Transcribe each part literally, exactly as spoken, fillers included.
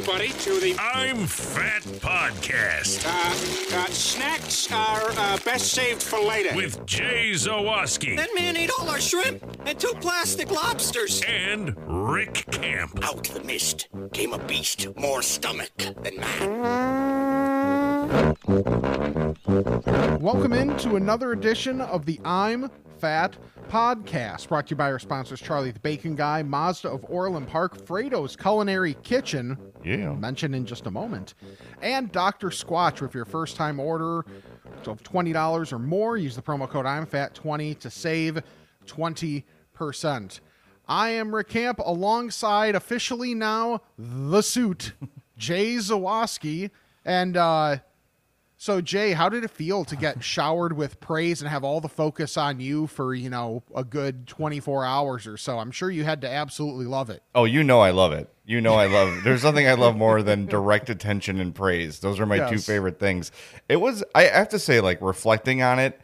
everybody to the I'm Fat Podcast. Uh, uh, snacks are uh, best saved for later. With Jay Zawaski. That man ate all our shrimp and two plastic lobsters. And Rick Camp. Out the mist came a beast more stomach than mine. Welcome into another edition of the I'm Fat Podcast, brought to you by our sponsors, Charlie the Bacon Guy, Mazda of Orland Park, Frato's Culinary Kitchen, yeah, mentioned in just a moment, and Doctor Squatch. With your first-time order of twenty dollars or more, use the promo code I'm Fat twenty to save twenty percent. I am Rick Camp, alongside officially now the suit, Jay Zawaski, and uh, so, Jay, how did it feel to get showered with praise and have all the focus on you for, you know, a good twenty-four hours or so? I'm sure you had to absolutely love it. Oh, you know I love it. You know I love it. There's nothing I love more than direct attention and praise. Those are my yes. two favorite things. It was, I have to say, like, reflecting on it,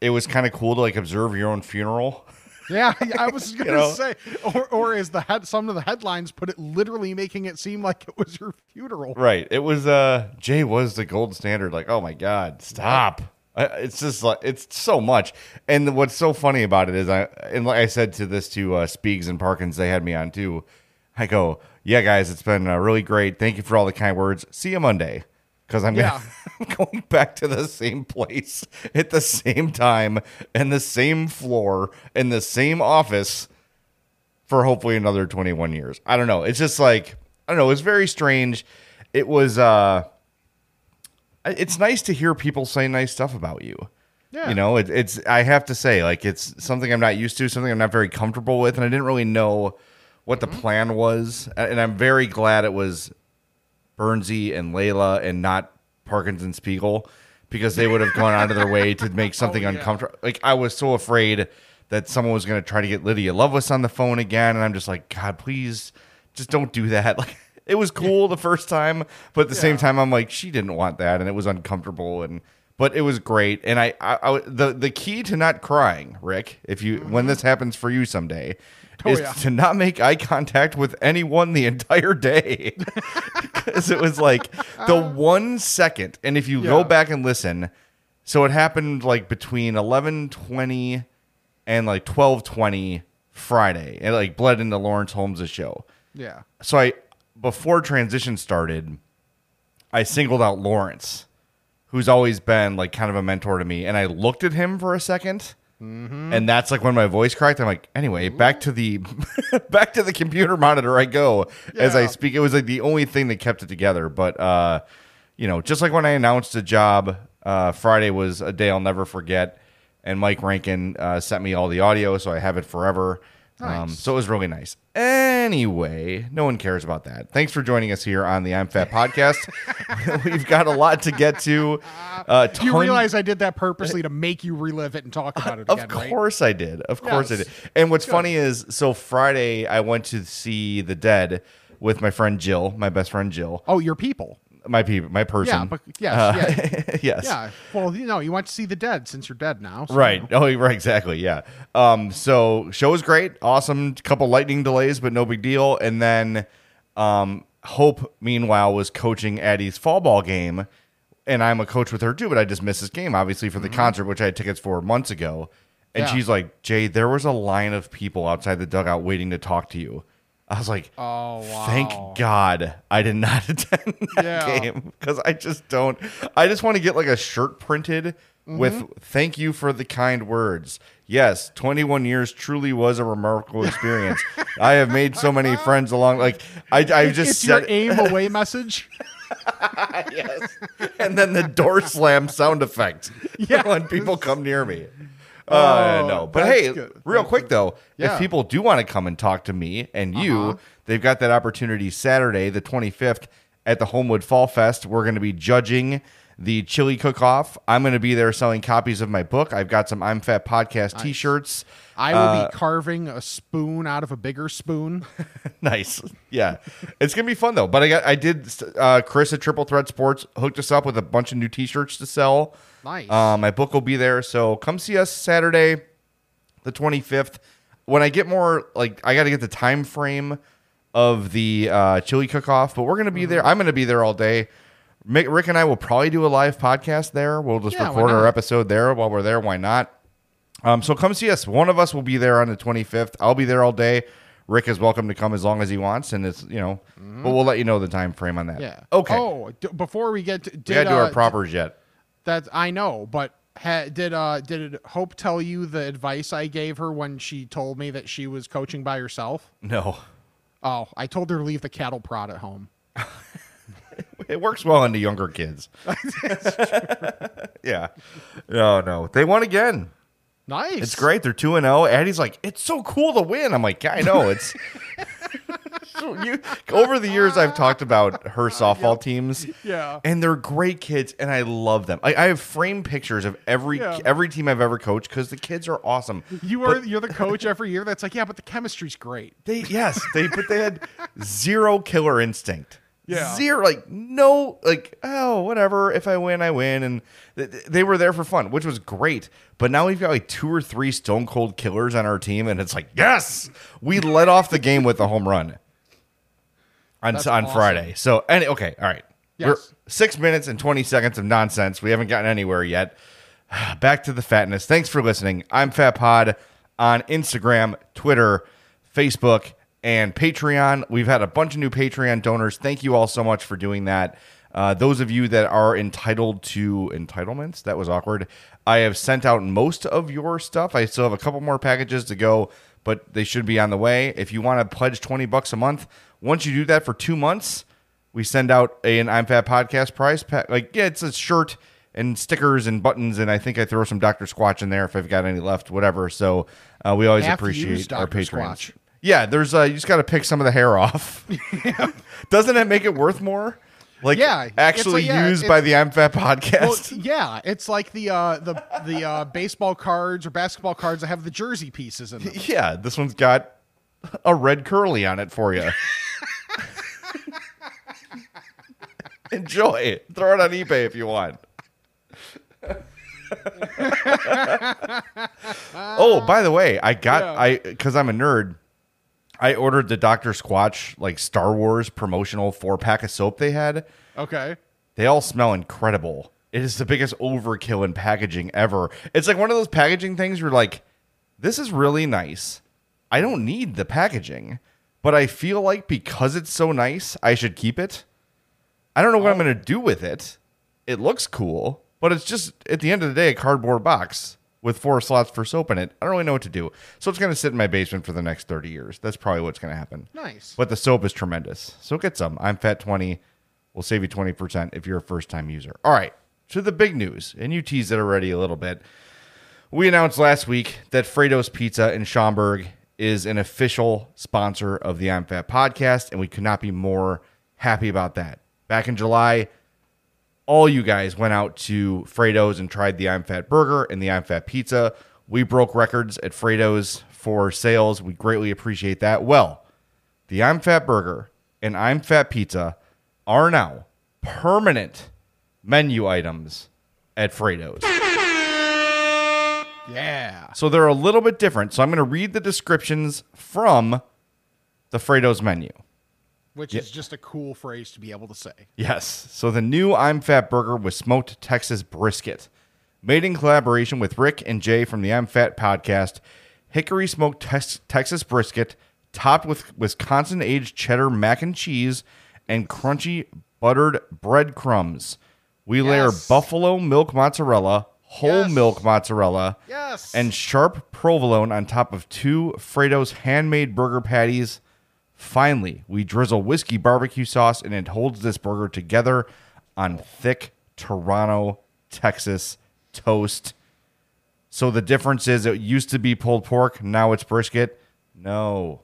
it was kind of cool to, like, observe your own funeral. Yeah, I was going to you know? say, or or as the head, some of the headlines put it, literally making it seem like it was your funeral. Right. It was, uh, Jay was the gold standard. Like, oh my God, stop. It's just like, it's so much. And what's so funny about it is, I, and like I said to this to uh, Spiegs and Parkins, they had me on too. I go, yeah, guys, it's been uh, really great. Thank you for all the kind words. See you Monday. Because I'm, yeah. I'm going back to the same place at the same time and the same floor and the same office for hopefully another twenty-one years. I don't know. It's just like, I don't know. It was very strange. It was, uh, it's nice to hear people say nice stuff about you. Yeah. You know, it, it's, I have to say, like, it's something I'm not used to, something I'm not very comfortable with. And I didn't really know what the mm-hmm. plan was. And I'm very glad it was Bernzy and Layla and not Parkinson Spiegel, because they would have gone out of their way to make something oh, yeah. uncomfortable. Like, I was so afraid that someone was going to try to get Lydia Loveless on the phone again. And I'm just like, God, please just don't do that. Like, it was cool the first time, but at the yeah. same time, I'm like, she didn't want that. And it was uncomfortable. And, but it was great. And I, I, I the, the key to not crying, Rick, if you, mm-hmm. when this happens for you someday, Oh, is yeah. to not make eye contact with anyone the entire day. Because it was like the one second. And if you yeah. go back and listen, so it happened like between eleven twenty and like twelve twenty Friday. It like bled into Lawrence Holmes' show. Yeah. So I, before transition started, I singled out Lawrence, who's always been like kind of a mentor to me. And I looked at him for a second. Mm-hmm. And that's like when my voice cracked. I'm like, anyway, Ooh. back to the back to the computer monitor I go yeah. as I speak. It was like the only thing that kept it together. But, uh, you know, just like when I announced a job, uh, Friday was a day I'll never forget. And Mike Rankin uh, sent me all the audio, so I have it forever. Nice. Um, so it was really nice. Anyway, no one cares about that. Thanks for joining us here on the I'm Fat Podcast. We've got a lot to get to. Uh, ton- you realize I did that purposely to make you relive it and talk about it again, right? Of course I did. Of yes. course I did. And what's Good. funny is, so Friday I went to see The Dead with my friend Jill, my best friend Jill. Oh, your people. My people, my person. Yeah, but yes, uh, yeah. yes. Yeah. Well, you know, you want to see The Dead since you're dead now. So right. You know. Oh, right. Exactly. Yeah. Um. So show was great. Awesome. Couple lightning delays, but no big deal. And then, um, Hope meanwhile was coaching Addie's fall ball game, and I'm a coach with her too. But I just missed this game, obviously, for the mm-hmm. concert, which I had tickets for months ago. And yeah. she's like, Jay, there was a line of people outside the dugout waiting to talk to you. I was like, oh, wow. Thank God I did not attend that yeah. game, because I just don't. I just want to get like a shirt printed mm-hmm. with thank you for the kind words. Yes, twenty-one years truly was a remarkable experience. I have made so many friends along. Like I, I just it's said your aim away message. Yes. And then the door slam sound effect yeah. when people come near me. Uh, oh, no, but hey, good. real quick, though, yeah. if people do want to come and talk to me and you, uh-huh. they've got that opportunity Saturday, the twenty-fifth at the Homewood Fall Fest. We're going to be judging the chili cook-off. I'm going to be there selling copies of my book. I've got some I'm Fat Podcast nice. T-shirts. I will uh, be carving a spoon out of a bigger spoon. Nice. Yeah, it's going to be fun, though. But I got I did uh, Chris at Triple Threat Sports hooked us up with a bunch of new T-shirts to sell. Nice. Uh, my book will be there, so come see us Saturday, the twenty-fifth. When I get more, like, I got to get the time frame of the uh, chili cook-off, but we're going to be mm-hmm. there. I'm going to be there all day. Rick and I will probably do a live podcast there. We'll just yeah, record our episode there while we're there. Why not? Um, so come see us. One of us will be there on the twenty-fifth. I'll be there all day. Rick is welcome to come as long as he wants, and it's, you know, mm-hmm. but we'll let you know the time frame on that. Yeah. Okay. Oh, d- before we get to did, we gotta do our uh, propers yet. That's I know, but ha- did uh did Hope tell you the advice I gave her when she told me that she was coaching by herself? No. Oh, I told her to leave the cattle prod at home. It works well into younger kids. Yeah. No, no. They won again. Nice. It's great. They're two and oh. Addie's like, it's so cool to win. I'm like, yeah, I know. It's so you, over the years, I've talked about her softball yep. teams. Yeah. And they're great kids, and I love them. I, I have framed pictures of every yeah. every team I've ever coached because the kids are awesome. You are but, you're the coach every year that's like, yeah, but the chemistry's great. They yes, they but they had zero killer instinct. Yeah. Zero, like, no, like, oh, whatever. If I win, I win. And th- they were there for fun, which was great. But now we've got like two or three stone cold killers on our team. And it's like, yes, we let off the game with a home run on, on awesome. Friday. So, any, okay. All right. Yes. We're six minutes and twenty seconds of nonsense. We haven't gotten anywhere yet. Back to the fatness. Thanks for listening. I'm Fat Pod on Instagram, Twitter, Facebook, and Patreon. We've had a bunch of new Patreon donors. Thank you all so much for doing that. Uh, those of you that are entitled to entitlements, that was awkward. I have sent out most of your stuff. I still have a couple more packages to go, but they should be on the way. If you want to pledge twenty bucks a month, once you do that for two months, we send out a, an I'm Fat Podcast prize pack. Like, yeah, it's a shirt and stickers and buttons, and I think I throw some Doctor Squatch in there if I've got any left, whatever. So uh, we always appreciate our Patreons. Yeah, there's uh, you just got to pick some of the hair off. Yeah. Doesn't that make it worth more? Like, yeah, actually like, yeah, used by the I'm Fat Podcast. Well, yeah, it's like the uh, the the uh, baseball cards or basketball cards that have the jersey pieces in them. Yeah, this one's got a red curly on it for you. Enjoy it. Throw it on eBay if you want. Oh, by the way, I got yeah. I because I'm a nerd. I ordered the Doctor Squatch, like, Star Wars promotional four-pack of soap they had. Okay. They all smell incredible. It is the biggest overkill in packaging ever. It's like one of those packaging things where, like, this is really nice. I don't need the packaging, but I feel like because it's so nice, I should keep it. I don't know what oh. I'm going to do with it. It looks cool, but it's just, at the end of the day, a cardboard box with four slots for soap in it. I don't really know what to do. So it's going to sit in my basement for the next thirty years. That's probably what's going to happen. Nice. But the soap is tremendous. So get some. I'm Fat twenty. We'll save you twenty percent if you're a first-time user. All right. To the big news, and you teased it already a little bit. We announced last week that Frato's Pizza in Schaumburg is an official sponsor of the I'm Fat Podcast, and we could not be more happy about that. Back in July, all you guys went out to Frato's and tried the I'm Fat Burger and the I'm Fat Pizza. We broke records at Frato's for sales. We greatly appreciate that. Well, the I'm Fat Burger and I'm Fat Pizza are now permanent menu items at Frato's. Yeah. So they're a little bit different. So I'm going to read the descriptions from the Frato's menu. Which yep. is just a cool phrase to be able to say. Yes. So the new I'm Fat Burger with smoked Texas brisket, made in collaboration with Rick and Jay from the I'm Fat Podcast. Hickory smoked te- Texas brisket topped with Wisconsin-aged cheddar mac and cheese and crunchy buttered breadcrumbs. We yes. layer buffalo milk mozzarella, whole yes. milk mozzarella, yes. and sharp provolone on top of two Frato's handmade burger patties. Finally, we drizzle whiskey barbecue sauce, and it holds this burger together on thick Toronto, Texas toast. So the difference is it used to be pulled pork. Now it's brisket. No,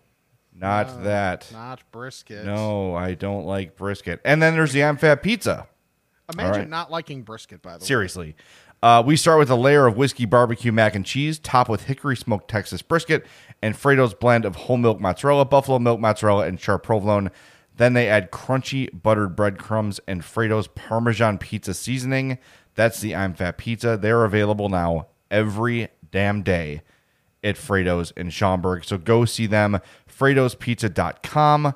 not no, that. Not brisket. No, I don't like brisket. And then there's the I'm Fat Pizza. Imagine right. not liking brisket, by the way. Seriously. Uh, we start with a layer of whiskey barbecue mac and cheese, topped with hickory smoked Texas brisket and Frato's blend of whole milk mozzarella, buffalo milk mozzarella, and sharp provolone. Then they add crunchy buttered breadcrumbs and Frato's Parmesan pizza seasoning. That's the I'm Fat Pizza. They're available now every damn day at Frato's in Schaumburg. So go see them, Frato's Pizza dot com.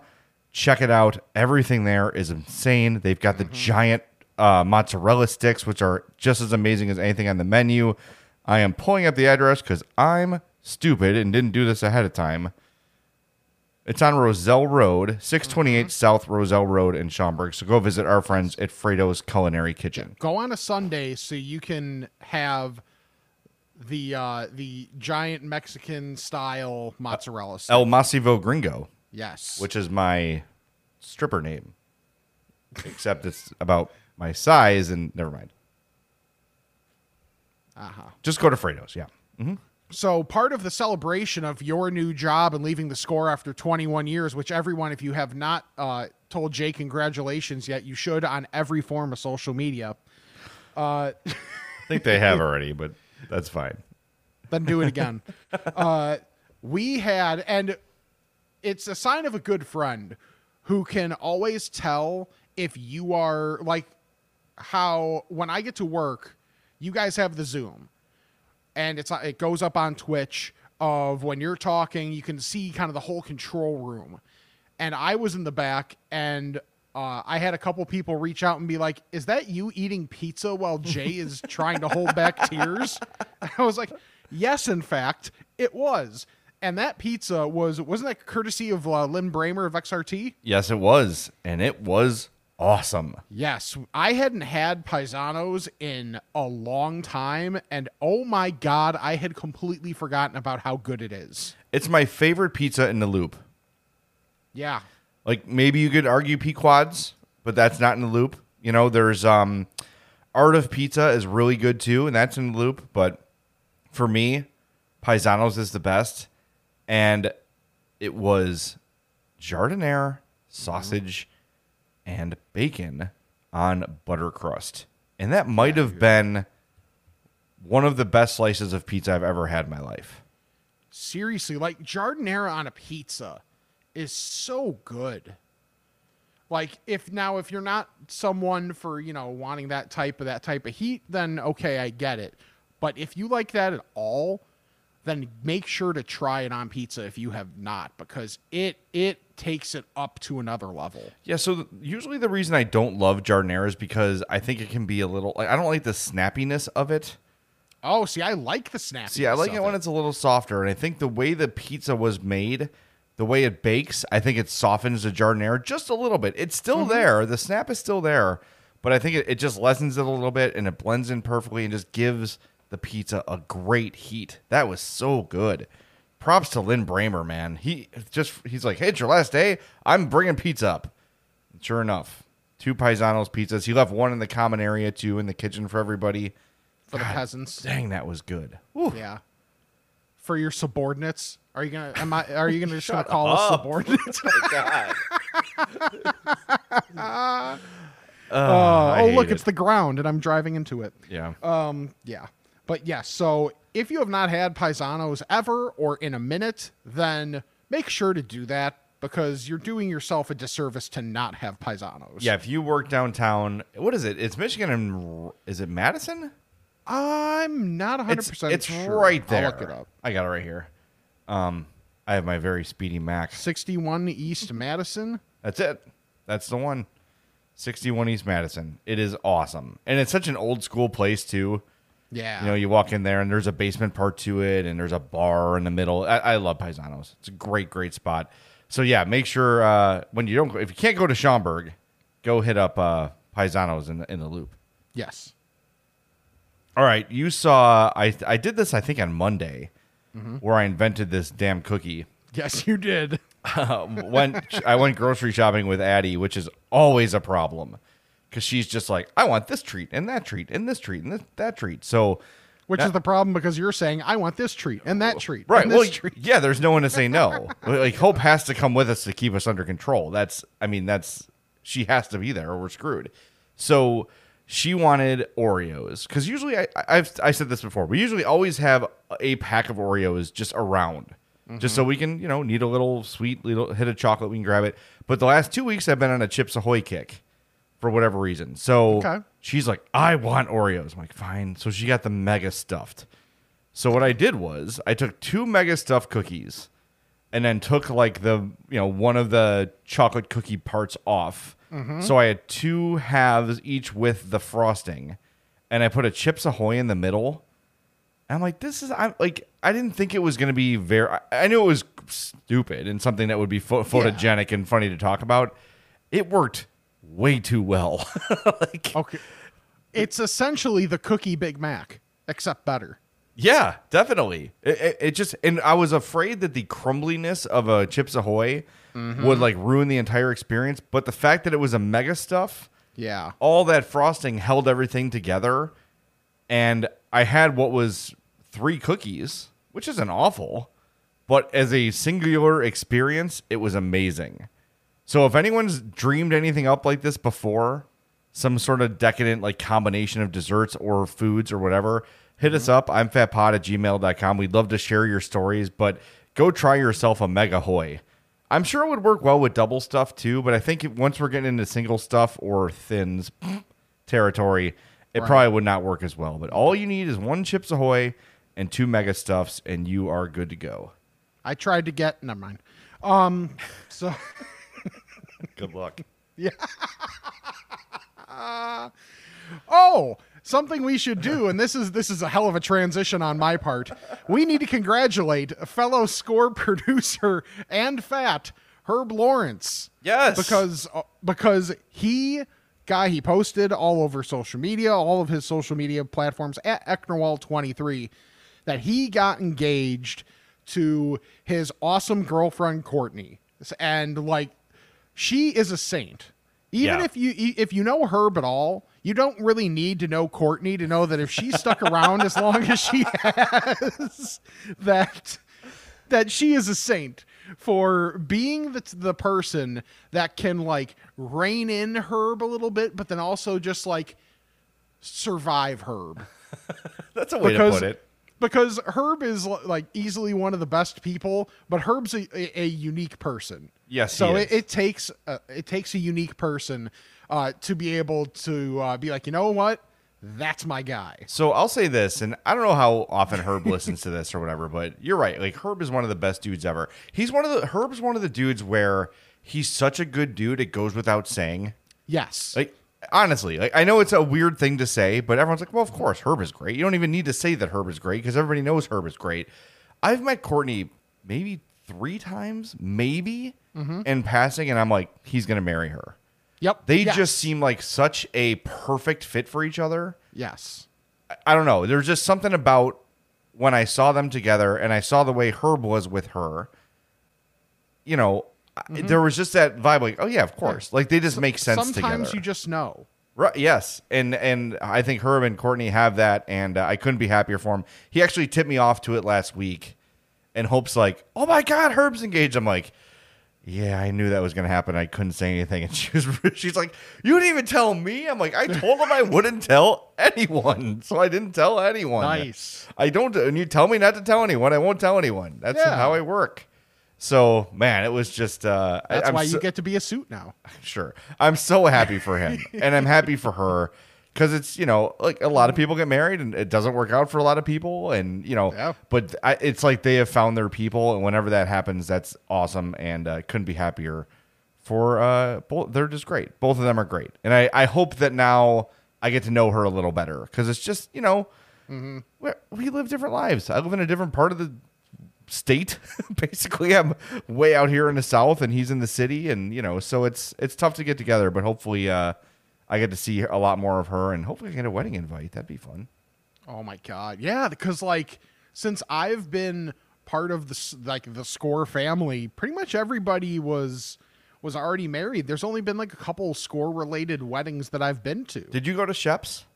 Check it out. Everything there is insane. They've got the mm-hmm. giant uh, mozzarella sticks, which are just as amazing as anything on the menu. I am pulling up the address because I'm stupid and didn't do this ahead of time. It's on Roselle Road, six twenty-eight mm-hmm. South Roselle Road in Schaumburg. So go visit our friends at Frato's Culinary Kitchen. Go on a Sunday so you can have the uh, the giant Mexican-style mozzarella sticks. El Masivo Gringo. Yes. Which is my stripper name. Except it's about my size and never mind. Uh-huh. Just go to Frato's, yeah. Mm-hmm. So part of the celebration of your new job and leaving the score after twenty-one years, which everyone, if you have not uh, told Jay congratulations yet, you should on every form of social media. Uh, I think they have already, but that's fine. Then do it again. uh, we had, and it's a sign of a good friend who can always tell if you are, like, how when I get to work, you guys have the Zoom. And it's it goes up on Twitch of when you're talking, you can see kind of the whole control room. And I was in the back, and uh, I had a couple people reach out and be like, is that you eating pizza while Jay is trying to hold back tears? And I was like, yes, in fact, it was. And that pizza was, wasn't that courtesy of uh, Lynn Bramer of X R T? Yes, it was. And it was awesome. Yes. I hadn't had Paisano's in a long time, and oh my God, I had completely forgotten about how good it is. It's my favorite pizza in the loop. Yeah. Like, maybe you could argue Pequod's, but that's not in the loop. You know, there's um, Art of Pizza is really good too, and that's in the loop. But for me, Paisano's is the best, and it was jardiniere, sausage, mm. and bacon on butter crust. And that might have been one of the best slices of pizza I've ever had in my life. Seriously, like, jardiniere on a pizza is so good. Like, if now if you're not someone for, you know, wanting that type of that type of heat, then okay, I get it. But if you like that at all, then make sure to try it on pizza if you have not, because it it takes it up to another level. Yeah, so th- usually the reason I don't love jardiniere is because I think it can be a little, like, I don't like the snappiness of it. Oh, see, I like the snappiness. See, I like it, it when it's a little softer, and I think the way the pizza was made, the way it bakes, I think it softens the jardiniere just a little bit. It's still mm-hmm. there. The snap is still there, but I think it, it just lessens it a little bit, and it blends in perfectly and just gives the pizza a great heat. That was so good. Props to Lynn Bramer, man. He just he's like, hey, it's your last day. I'm bringing pizza up. And sure enough, two Paisano's pizzas. He left one in the common area, two in the kitchen for everybody. For God, the peasants. Dang, that was good. Woo. Yeah. For your subordinates. Are you gonna? Am I? Are you gonna just gonna call us subordinates? Oh my God. Uh, uh, oh, look, it. It's the ground, and I'm driving into it. Yeah. Um. Yeah. But, yes, yeah, so if you have not had Paisano's ever or in a minute, then make sure to do that, because you're doing yourself a disservice to not have Paisano's. Yeah, if you work downtown, what is it? It's Michigan and is it Madison? I'm not one hundred percent it's, it's sure. It's right there. I'll look it up. I got it right here. Um, I have my very speedy Mac. sixty-one East Madison. That's it. That's the one. sixty-one East Madison. It is awesome. And it's such an old school place, too. Yeah. You know, you walk in there and there's a basement part to it and there's a bar in the middle. I, I love Paisano's. It's a great, great spot. So, yeah, make sure uh, when you don't, if you can't go to Schaumburg, go hit up uh, Paisano's in the, in the loop. Yes. All right. You saw, I I did this, I think, on Monday mm-hmm. where I invented this damn cookie. Yes, you did. um, went, I went grocery shopping with Addie, which is always a problem. Because she's just like, I want this treat and that treat and this treat and this, that treat. So, which that, is the problem, because you're saying, I want this treat and that treat. Right. And this well, treat. Yeah, there's no one to say no. Like, Hope has to come with us to keep us under control. That's, I mean, that's, she has to be there or we're screwed. So she wanted Oreos. Because usually, I, I've I said this before, we usually always have a pack of Oreos just around. Mm-hmm. Just so we can, you know, need a little sweet, little hit of chocolate, we can grab it. But the last two weeks, I've been on a Chips Ahoy kick. For whatever reason. So okay. She's like, I want Oreos. I'm like, fine. So she got the mega stuffed. So what I did was I took two mega stuffed cookies and then took like the, you know, one of the chocolate cookie parts off. Mm-hmm. So I had two halves, each with the frosting, and I put a Chips Ahoy in the middle. And I'm like, this is, I'm like, I didn't think it was going to be very, I knew it was stupid and something that would be pho- photogenic yeah. and funny to talk about. It worked way too well. Like, okay. It's essentially the cookie Big Mac, except better. Yeah, definitely. It, it, it just, and I was afraid that the crumbliness of a Chips Ahoy mm-hmm. would like ruin the entire experience. But the fact that it was a mega stuff, yeah, all that frosting held everything together. And I had what was three cookies, which isn't awful, but as a singular experience, it was amazing. So if anyone's dreamed anything up like this before, some sort of decadent like combination of desserts or foods or whatever, hit us up. I'm fatpod at gmail dot com. We'd love to share your stories, but go try yourself a mega hoy. I'm sure it would work well with double stuff too, but I think once we're getting into single stuff or thins territory, it right. probably would not work as well. But all you need is one Chips Ahoy and two mega stuffs, and you are good to go. I tried to get... Never mind. Um, so... Good luck. Yeah. uh, oh... Something we should do, and this is this is a hell of a transition on my part. We need to congratulate a fellow Score producer and fat Herb Lawrence. Yes, because because he guy he posted all over social media, all of his social media platforms at Ecknerwall twenty-three, that he got engaged to his awesome girlfriend Courtney, and like she is a saint. Even yeah. if you if you know Herb at all. You don't really need to know Courtney to know that if she stuck around as long as she has, that that she is a saint for being the, the person that can, like, rein in Herb a little bit, but then also just, like, survive Herb. That's a way because, to put it. Because Herb is, like, easily one of the best people, but Herb's a, a, a unique person. Yes, so it, it takes a, it takes a unique person uh, to be able to uh, be like, you know what, that's my guy. So I'll say this, and I don't know how often Herb listens to this or whatever, but you're right. Like Herb is one of the best dudes ever. He's one of the Herb's one of the dudes where he's such a good dude it goes without saying. Yes, like honestly, like I know it's a weird thing to say, but everyone's like, well, of course Herb is great. You don't even need to say that Herb is great because everybody knows Herb is great. I've met Courtney maybe three times, maybe. Mm-hmm. In passing, and I'm like, he's gonna marry her. Yep, they yes. just seem like such a perfect fit for each other. Yes, I, I don't know. There's just something about when I saw them together, and I saw the way Herb was with her. You know, mm-hmm. there was just that vibe, like, oh yeah, of course. Like they just so, make sense sometimes together. Sometimes you just know, right? Yes, and and I think Herb and Courtney have that, and uh, I couldn't be happier for him. He actually tipped me off to it last week, and Hope's like, oh my god, Herb's engaged. I'm like. Yeah, I knew that was going to happen. I couldn't say anything. And she was, she's like, you didn't even tell me. I'm like, I told him I wouldn't tell anyone. So I didn't tell anyone. Nice. I don't. And you tell me not to tell anyone. I won't tell anyone. That's yeah. how I work. So, man, it was just. Uh, That's I, why so, you get to be a suit now. Sure. I'm so happy for him. And I'm happy for her. Because it's, you know, like a lot of people get married and it doesn't work out for a lot of people. And, you know, yeah. but I, it's like they have found their people. And whenever that happens, that's awesome. And uh, couldn't be happier for uh, both. They're just great. Both of them are great. And I, I hope that now I get to know her a little better because it's just, you know, mm-hmm. we're, we live different lives. I live in a different part of the state. Basically, I'm way out here in the South and he's in the city. And, you know, so it's it's tough to get together. But hopefully uh I get to see a lot more of her, and hopefully I get a wedding invite. That'd be fun. Oh my god, yeah! Because like since I've been part of the like the Score family, pretty much everybody was was already married. There's only been like a couple Score related weddings that I've been to. Did you go to Shep's?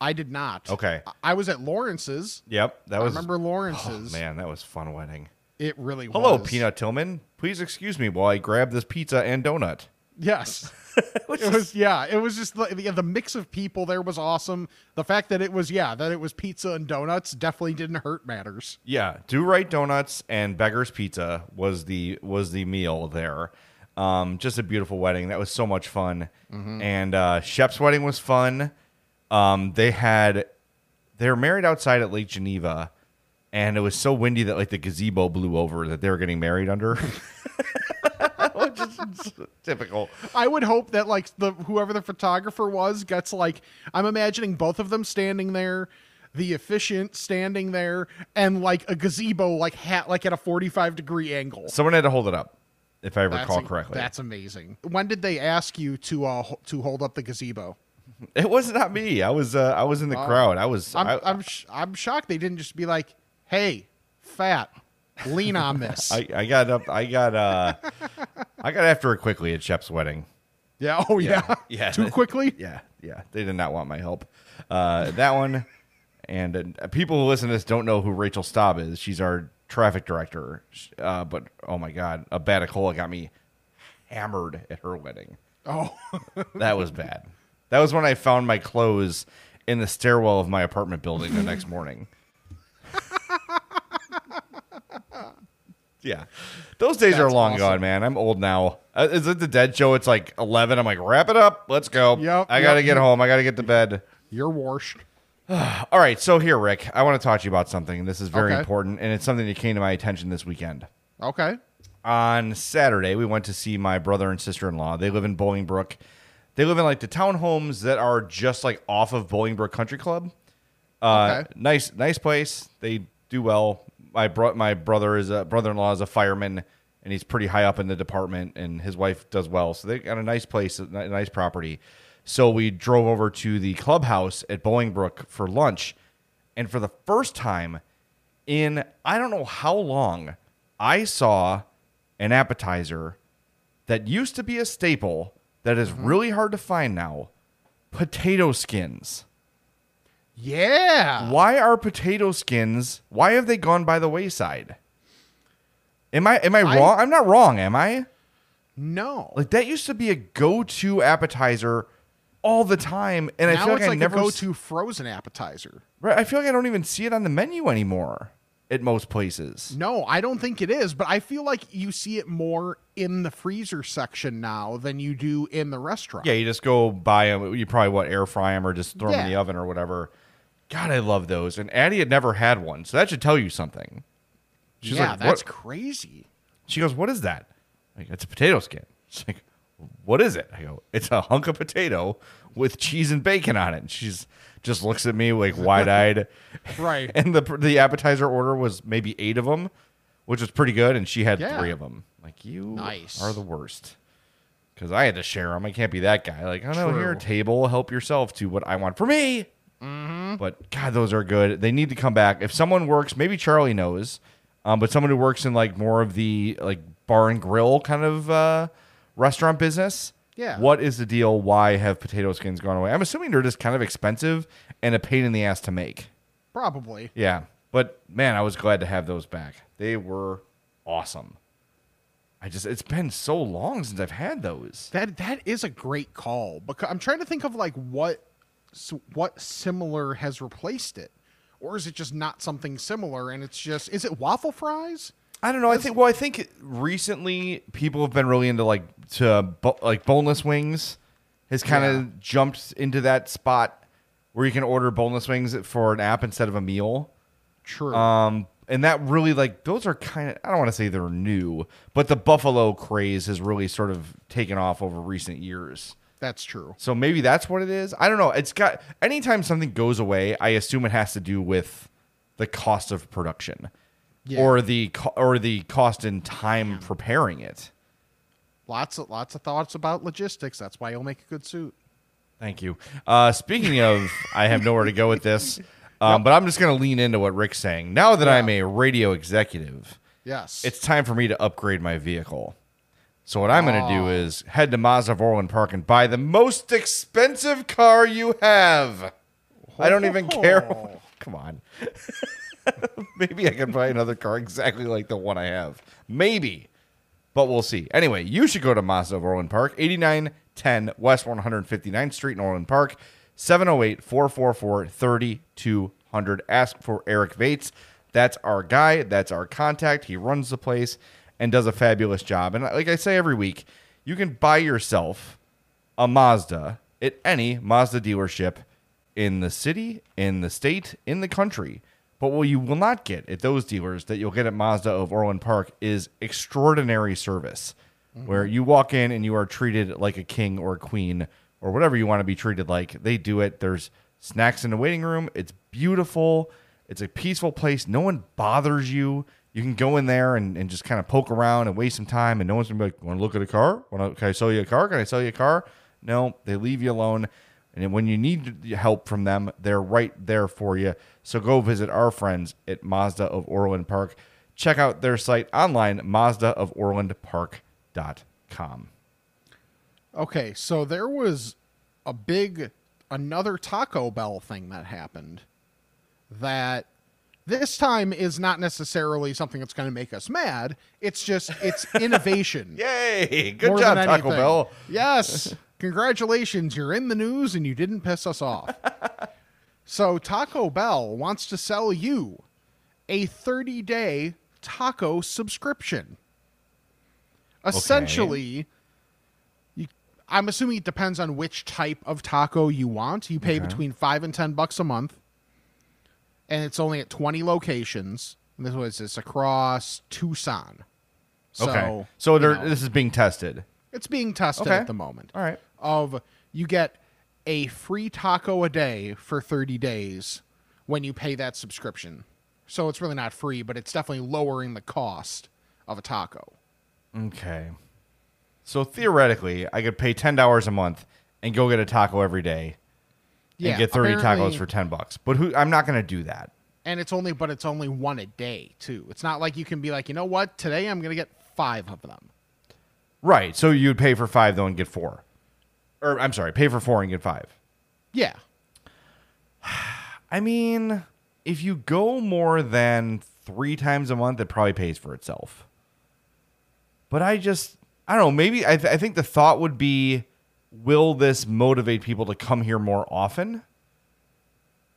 I did not. Okay, I was at Lawrence's. Yep, that was. I remember Lawrence's. Oh, man, that was a fun wedding. It really was. Hello, Peanut Tillman. Please excuse me while I grab this pizza and donut. Yes. it was, it was yeah it was just the, the mix of people there was awesome. The fact that it was yeah that it was pizza and donuts definitely didn't hurt matters. Yeah, Do Right Donuts and Beggar's Pizza was the was the meal there. Um just a beautiful wedding. That was so much fun. Mm-hmm. And uh Shep's wedding was fun. Um they had they're married outside at Lake Geneva, And it was so windy that like the gazebo blew over that they were getting married under. Which is typical. I would hope that like the whoever the photographer was gets like, I'm imagining both of them standing there, the efficient standing there, and like a gazebo like hat like at a forty-five degree angle. Someone had to hold it up, if I recall that's, correctly. That's amazing. When did they ask you to uh, to hold up the gazebo? It was not me. I was uh, I was in the uh, crowd. I was. I'm I, I'm, sh- I'm shocked they didn't just be like, hey, fat, lean on this. I, I got up. I got uh, I got after it quickly at Shep's wedding. Yeah. Oh yeah. Yeah. yeah. Too quickly. Yeah. Yeah. They did not want my help. Uh, that one. And uh, people who listen to this don't know who Rachel Staub is. She's our traffic director. Uh, but oh my God, a batacola got me hammered at her wedding. Oh, that was bad. That was when I found my clothes in the stairwell of my apartment building the next morning. Yeah. Those days That's are long awesome. gone, man. I'm old now. Uh, is it the Dead Show? It's like eleven. I'm like, wrap it up. Let's go. Yep, I yep, got to get home. I got to get to bed. You're washed. All right. So here, Rick, I want to talk to you about something. This is very okay. important, and it's something that came to my attention this weekend. Okay. On Saturday, we went to see my brother and sister-in-law. They live in Bolingbrook. They live in like the townhomes that are just like off of Bolingbrook Country Club. Uh, okay. Nice, nice place. They do well. My bro- my brother is a brother-in-law is a fireman, and he's pretty high up in the department. And his wife does well, so they got a nice place, a nice property. So we drove over to the clubhouse at Bolingbrook for lunch, and for the first time in I don't know how long, I saw an appetizer that used to be a staple. That is really hard to find now. Potato skins. Yeah. Why are potato skins? Why have they gone by the wayside? Am I am I, I wrong? I'm not wrong, am I? No. Like that used to be a go-to appetizer all the time, and now I feel it's like, like I never a go-to s- frozen appetizer. Right. I feel like I don't even see it on the menu anymore at most places. No, I don't think it is, but I feel like you see it more in the freezer section now than you do in the restaurant. Yeah, you just go buy them. You probably, what, air fry them or just throw yeah. them in the oven or whatever. God, I love those. And Addie had never had one, so that should tell you something. She's yeah, like, that's what? crazy. She goes, what is that? I go, it's a potato skin. She's like, what is it? I go, it's a hunk of potato with cheese and bacon on it. And she's... just looks at me like wide-eyed. Right. And the the appetizer order was maybe eight of them, which was pretty good, and she had yeah. three of them. Like, you nice. are the worst. Because I had to share them. I can't be that guy. Like, oh, no, here, table, help yourself to what I want for me. Mm-hmm. But, God, those are good. They need to come back. If someone works, maybe Charlie knows, um, but someone who works in, like, more of the, like, bar and grill kind of uh, restaurant business, yeah. What is the deal? Why have potato skins gone away? I'm assuming they're just kind of expensive and a pain in the ass to make. Probably. Yeah. But, man, I was glad to have those back. They were awesome. I just it's been so long since I've had those. That that is a great call. Because I'm trying to think of like what what similar has replaced it. Or is it just not something similar and it's just is it waffle fries? I don't know. I think well, I think recently people have been really into like to bo- like boneless wings has kind of yeah. jumped into that spot where you can order boneless wings for an app instead of a meal. True. Um, and that really like those are kind of I don't want to say they're new, but the buffalo craze has really sort of taken off over recent years. That's true. So maybe that's what it is. I don't know. It's got anytime something goes away, I assume it has to do with the cost of production. Yeah. Or the co- or the cost in time yeah. preparing it. Lots of lots of thoughts about logistics. That's why you'll make a good suit. Thank you. Uh, speaking of, I have nowhere to go with this, um, yep. but I'm just going to lean into what Rick's saying. Now that yeah. I'm a radio executive, yes, it's time for me to upgrade my vehicle. So what I'm going to do is head to Mazda of Orland Park and buy the most expensive car you have. Oh. I don't even care. What- Come on. Maybe I can buy another car exactly like the one I have. Maybe. But we'll see. Anyway, you should go to Mazda of Orland Park, eighty-nine ten West one fifty-ninth Street in Orland Park, seven oh eight, four four four, three two zero zero. Ask for Eric Vates. That's our guy. That's our contact. He runs the place and does a fabulous job. And like I say every week, you can buy yourself a Mazda at any Mazda dealership in the city, in the state, in the country. But what you will not get at those dealers that you'll get at Mazda of Orland Park is extraordinary service, mm-hmm. where you walk in and you are treated like a king or a queen or whatever you want to be treated like. They do it. There's snacks in the waiting room. It's beautiful. It's a peaceful place. No one bothers you. You can go in there and, and just kind of poke around and waste some time, and no one's going to be like, want to look at a car? Wanna, can I sell you a car? Can I sell you a car? No, they leave you alone. And when you need help from them, they're right there for you. So go visit our friends at Mazda of Orland Park. Check out their site online, mazda of orland park dot com. Okay, so there was a big, another Taco Bell thing that happened that this time is not necessarily something that's going to make us mad. It's just, it's innovation. Yay! Good More job, Taco Bell. Yes. Congratulations, you're in the news and you didn't piss us off. So Taco Bell wants to sell you a thirty-day taco subscription. Okay. Essentially, you, I'm assuming it depends on which type of taco you want. You pay okay. between five and ten bucks a month, and it's only at twenty locations. And this was this across Tucson. So, okay. So there, you know, this is being tested. It's being tested okay. at the moment. All right. Of you get a free taco a day for thirty days when you pay that subscription. So it's really not free, but it's definitely lowering the cost of a taco. Okay. So theoretically, I could pay ten dollars a month and go get a taco every day and yeah, get thirty tacos for ten bucks. But who, I'm not going to do that. And it's only, but it's only one a day, too. It's not like you can be like, you know what? Today I'm going to get five of them. Right, so you'd pay for five, though, and get four. Or, I'm sorry, pay for four and get five. Yeah. I mean, if you go more than three times a month, it probably pays for itself. But I just, I don't know, maybe, I, th- I think the thought would be, will this motivate people to come here more often?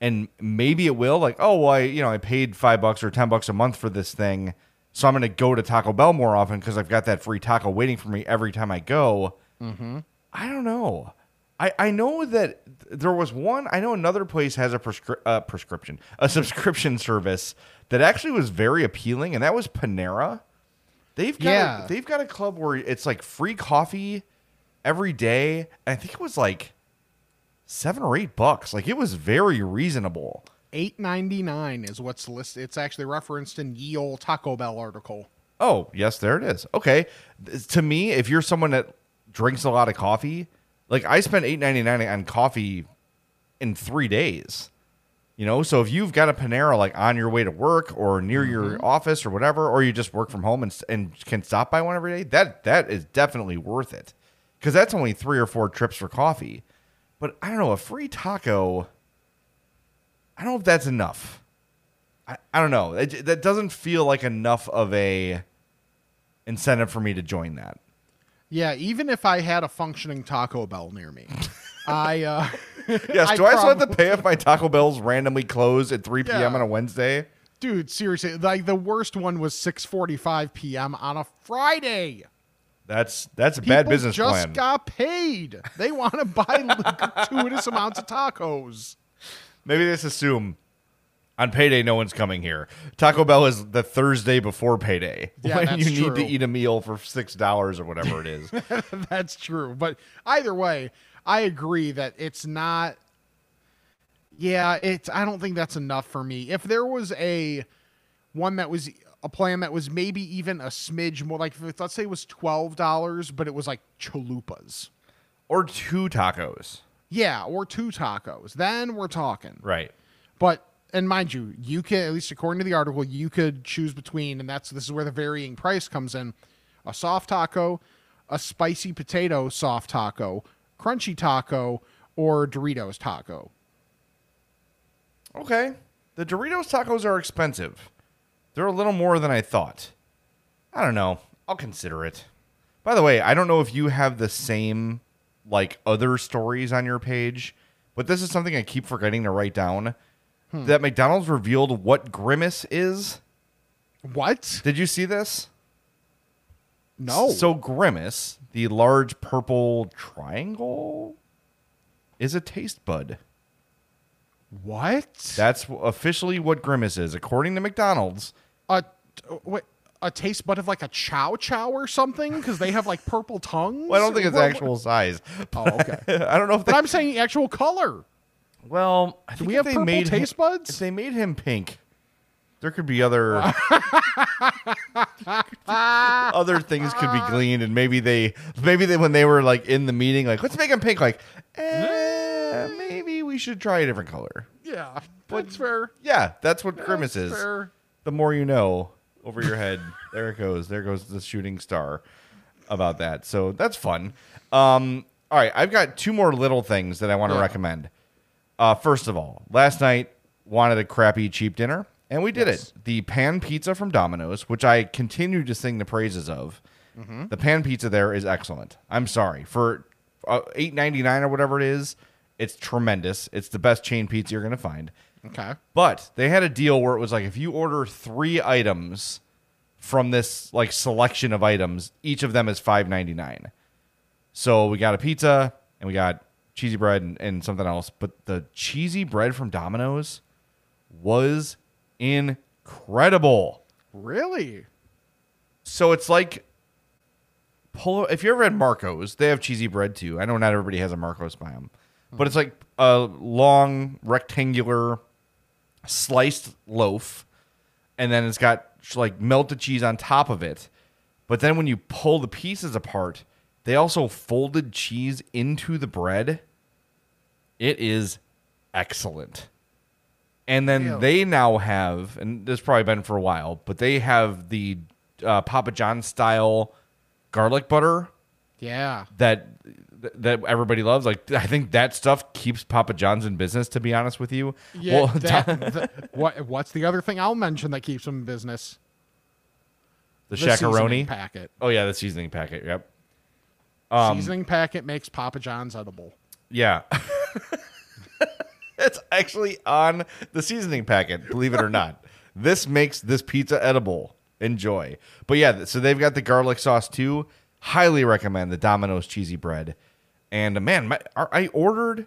And maybe it will. Like, oh, well, I, you know, I paid five bucks or ten bucks a month for this thing. So I'm going to go to Taco Bell more often because I've got that free taco waiting for me every time I go. Mm-hmm. I don't know. I, I know that there was one. I know another place has a prescri- uh, prescription, a subscription service that actually was very appealing, and that was Panera. They've got yeah. a, they've got a club where it's like free coffee every day. And I think it was like seven or eight bucks. Like it was very reasonable. eight ninety-nine is what's listed. It's actually referenced in Ye Olde Taco Bell article. Oh, yes, there it is. Okay. To me, if you're someone that drinks a lot of coffee, like I spent eight ninety-nine on coffee in three days. You know, so if you've got a Panera like on your way to work or near mm-hmm. your office or whatever, or you just work from home and and can stop by one every day, that that is definitely worth it. Because that's only three or four trips for coffee. But I don't know, a free taco, I don't know if that's enough. I, I don't know. It, that doesn't feel like enough of a incentive for me to join that. Yeah, even if I had a functioning Taco Bell near me. I uh, Yes, I do I still have to pay if my Taco Bells randomly close at three p.m. yeah. on a Wednesday? Dude, seriously, like the worst one was six forty-five p.m. on a Friday. That's that's a People bad business plan. People just got paid. They want to buy gratuitous amounts of tacos. Maybe they just assume on payday no one's coming here. Taco Bell is the Thursday before payday yeah, when that's you need true. to eat a meal for six dollars or whatever it is. That's true. But either way, I agree that it's not. Yeah, it's. I don't think that's enough for me. If there was a one that was a plan that was maybe even a smidge more, like if, let's say it was twelve dollars, but it was like chalupas or two tacos. Yeah, or two tacos. Then we're talking. Right. But, and mind you, you can, at least according to the article, you could choose between, and that's this is where the varying price comes in, a soft taco, a spicy potato soft taco, crunchy taco, or Doritos taco. Okay. The Doritos tacos are expensive. They're a little more than I thought. I don't know. I'll consider it. By the way, I don't know if you have the same, like, other stories on your page, but this is something I keep forgetting to write down. Hmm. That McDonald's revealed what Grimace is. What? Did you see this? No. So Grimace, the large purple triangle, is a taste bud. What? That's officially what Grimace is, according to McDonald's. A, wait, a taste bud of like a chow chow or something? Because they have like purple tongues? Well, I don't think it's what, actual what? size. Oh, okay. I don't know if they... But I'm saying actual color. Well, I think Do we have they purple made taste buds? Him, if they made him pink, there could be other... other things could be gleaned, and maybe they... Maybe they, when they were like in the meeting, like, let's make him pink, like... Eh, Uh, maybe we should try a different color. Yeah, but, that's fair. Yeah, that's what that's Grimace is. Fair. The more you know, over your head. There it goes. There goes the shooting star about that. So that's fun. Um, all right, I've got two more little things that I want to yeah. recommend. Uh, first of all, last night wanted a crappy cheap dinner, and we did yes. it. The pan pizza from Domino's, which I continue to sing the praises of. Mm-hmm. The pan pizza there is excellent. I'm sorry. For uh, eight ninety-nine or whatever it is, it's tremendous. It's the best chain pizza you're going to find. Okay. But they had a deal where it was like, if you order three items from this like selection of items, each of them is five ninety-nine. So we got a pizza and we got cheesy bread and, and something else. But the cheesy bread from Domino's was incredible. Really? So it's like... Polo- if you ever had Marco's, they have cheesy bread too. I know not everybody has a Marco's by them. But it's like a long, rectangular, sliced loaf, and then it's got like melted cheese on top of it. But then when you pull the pieces apart, they also folded cheese into the bread. It is excellent. And then Ew. They now have, and this has probably been for a while, but they have the uh, Papa John style garlic butter. Yeah. That... that everybody loves. Like, I think that stuff keeps Papa John's in business, to be honest with you. Yeah. Well, that, the, what, what's the other thing I'll mention that keeps them in business? The, the shakaroni packet. Oh yeah. The seasoning packet. Yep. Um, seasoning packet makes Papa John's edible. Yeah. It's actually on the seasoning packet. Believe it or not, this makes this pizza edible. Enjoy. But yeah, so they've got the garlic sauce too. Highly recommend the Domino's cheesy bread. And, man, my, I ordered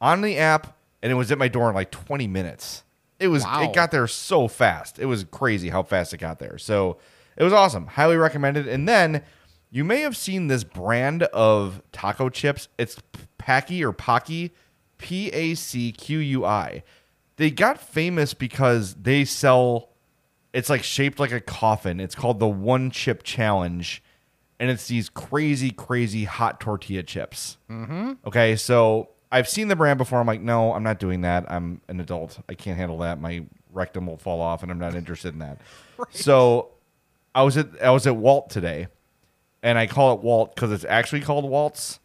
on the app, and it was at my door in like twenty minutes. It was wow. It got there so fast. It was crazy how fast it got there. So it was awesome. Highly recommended. And then you may have seen this brand of taco chips. It's Paqui or Paqui, P A C Q U I. They got famous because they sell, it's like shaped like a coffin. It's called the One Chip Challenge. And it's these crazy, crazy hot tortilla chips. Mm-hmm. Okay, so I've seen the brand before. I'm like, no, I'm not doing that. I'm an adult. I can't handle that. My rectum will fall off, and I'm not interested in that. Right. So I was at I was at Walt today, and I call it Walt because it's actually called Walt's.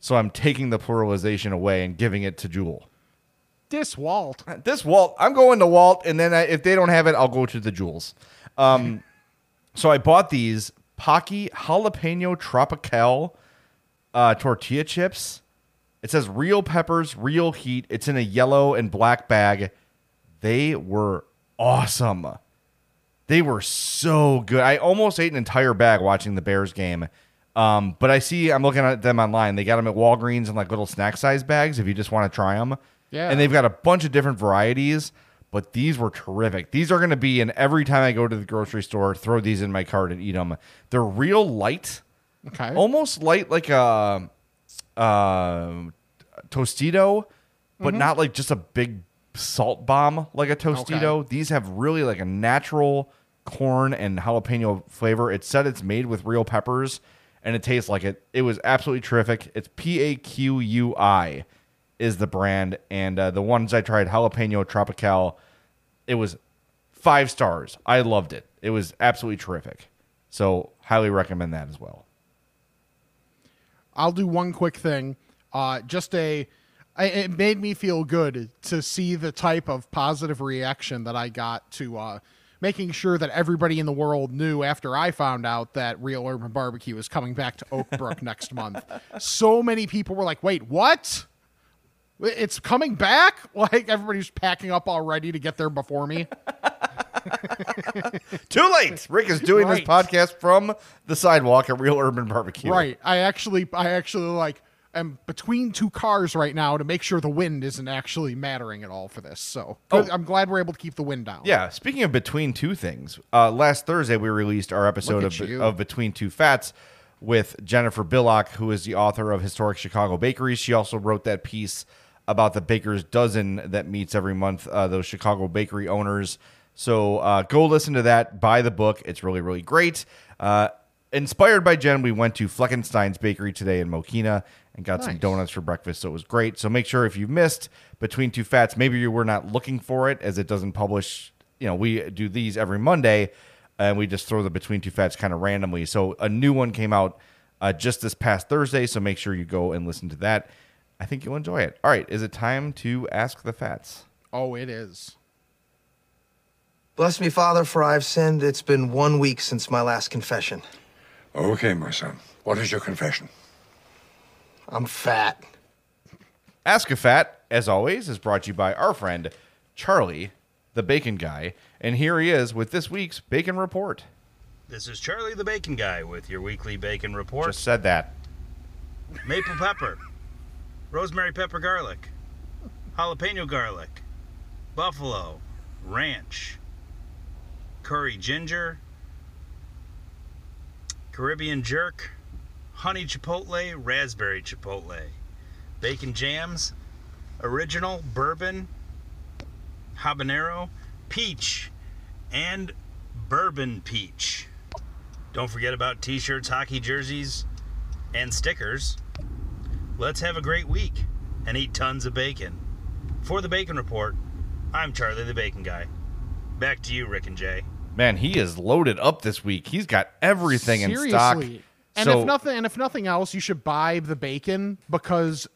So I'm taking the pluralization away and giving it to Jewel. This Walt. This Walt. I'm going to Walt, and then I, if they don't have it, I'll go to the Jewels. Um, so I bought these Paqui Jalapeno Tropical uh, tortilla chips. It says real peppers, real heat. It's in a yellow and black bag. They were awesome. They were so good. I almost ate an entire bag watching the Bears game. Um, but I see, I'm looking at them online. They got them at Walgreens in like little snack size bags if you just want to try them. Yeah. And they've got a bunch of different varieties. But these were terrific. These are going to be, and every time I go to the grocery store, throw these in my cart and eat them. They're real light. Okay. Almost light like a, a Tostito, but mm-hmm. not like just a big salt bomb like a Tostito. Okay. These have really like a natural corn and jalapeno flavor. It said it's made with real peppers, and it tastes like it. It was absolutely terrific. It's P A Q U I. Is the brand, and uh, the ones I tried, Jalapeno Tropical, it was five stars. I loved it. It was absolutely terrific. So highly recommend that as well. I'll do one quick thing. Uh, just a, I, it made me feel good to see the type of positive reaction that I got to uh, making sure that everybody in the world knew after I found out that Real Urban Barbecue is coming back to Oak Brook next month. So many people were like, wait, what? It's coming back? Like, everybody's packing up already to get there before me. Too late. Rick is doing right. this podcast from the sidewalk at Real Urban Barbecue. Right. I actually, I actually like, am between two cars right now to make sure the wind isn't actually mattering at all for this. So oh. I'm glad we're able to keep the wind down. Yeah. Speaking of between two things, uh, last Thursday we released our episode of, of Between Two Fats with Jennifer Billock, who is the author of Historic Chicago Bakeries. She also wrote that piece about the Baker's Dozen that meets every month, uh, those Chicago bakery owners. So uh, go listen to that. Buy the book. It's really, really great. Uh, inspired by Jen, we went to Fleckenstein's Bakery today in Mokina and got nice. some donuts for breakfast. So it was great. So make sure if you missed Between Two Fats, maybe you were not looking for it as it doesn't publish. You know, we do these every Monday and we just throw the Between Two Fats kind of randomly. So a new one came out uh, just this past Thursday. So make sure you go and listen to that. I think you'll enjoy it. All right. Is it time to ask the Fats? Oh, it is. Bless me, Father, for I've sinned. It's been one week since my last confession. Okay, my son. What is your confession? I'm fat. Ask a Fat, as always, is brought to you by our friend, Charlie the Bacon Guy. And here he is with this week's Bacon Report. This is Charlie the Bacon Guy with your weekly Bacon Report. Just said that. Maple pepper. Rosemary pepper garlic. Jalapeno garlic. Buffalo. Ranch. Curry ginger, Caribbean jerk, honey chipotle, raspberry chipotle, bacon jams, original bourbon, habanero, peach, and bourbon peach. Don't forget about t-shirts, hockey jerseys, and stickers. Let's have a great week and eat tons of bacon. For the Bacon Report, I'm Charlie the Bacon Guy. Back to you, Rick and Jay. Man, he is loaded up this week. He's got everything Seriously. in stock. And so, if nothing, and if nothing else, you should buy the bacon because,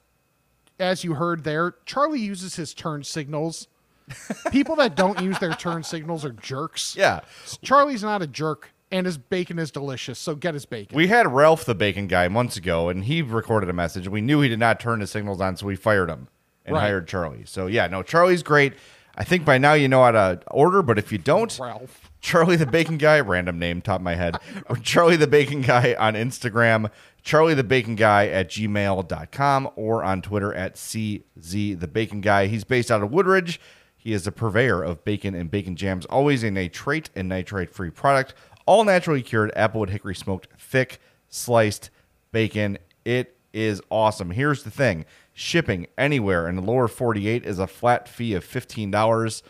as you heard there, Charlie uses his turn signals. People that don't use their turn signals are jerks. Yeah, Charlie's not a jerk, and his bacon is delicious. So get his bacon. We had Ralph the Bacon Guy months ago, and he recorded a message. We knew he did not turn his signals on, so we fired him and right. hired Charlie. So yeah, no, Charlie's great. I think by now you know how to order, but if you don't, Ralph. Charlie the Bacon Guy, random name, top of my head, or Charlie the Bacon Guy on Instagram, Charlie the Bacon Guy at gmail dot com, or on Twitter at C Z the Bacon Guy. He's based out of Woodridge. He is a purveyor of bacon and bacon jams, always a nitrate and nitrate-free product, all naturally cured applewood hickory smoked thick sliced bacon. It is awesome. Here's the thing. Shipping anywhere in the lower forty-eight is a flat fee of fifteen dollars.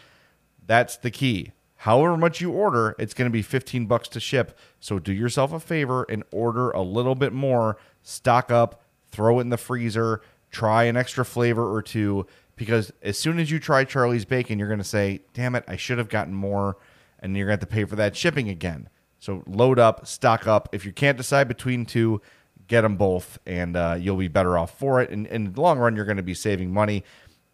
That's the key. However much you order, it's going to be fifteen bucks to ship. So do yourself a favor and order a little bit more. Stock up, throw it in the freezer, try an extra flavor or two, because as soon as you try Charlie's Bacon, you're going to say, damn it, I should have gotten more, and you're going to have to pay for that shipping again. So load up, stock up. If you can't decide between two, get them both, and uh, you'll be better off for it. And in the long run, you're going to be saving money.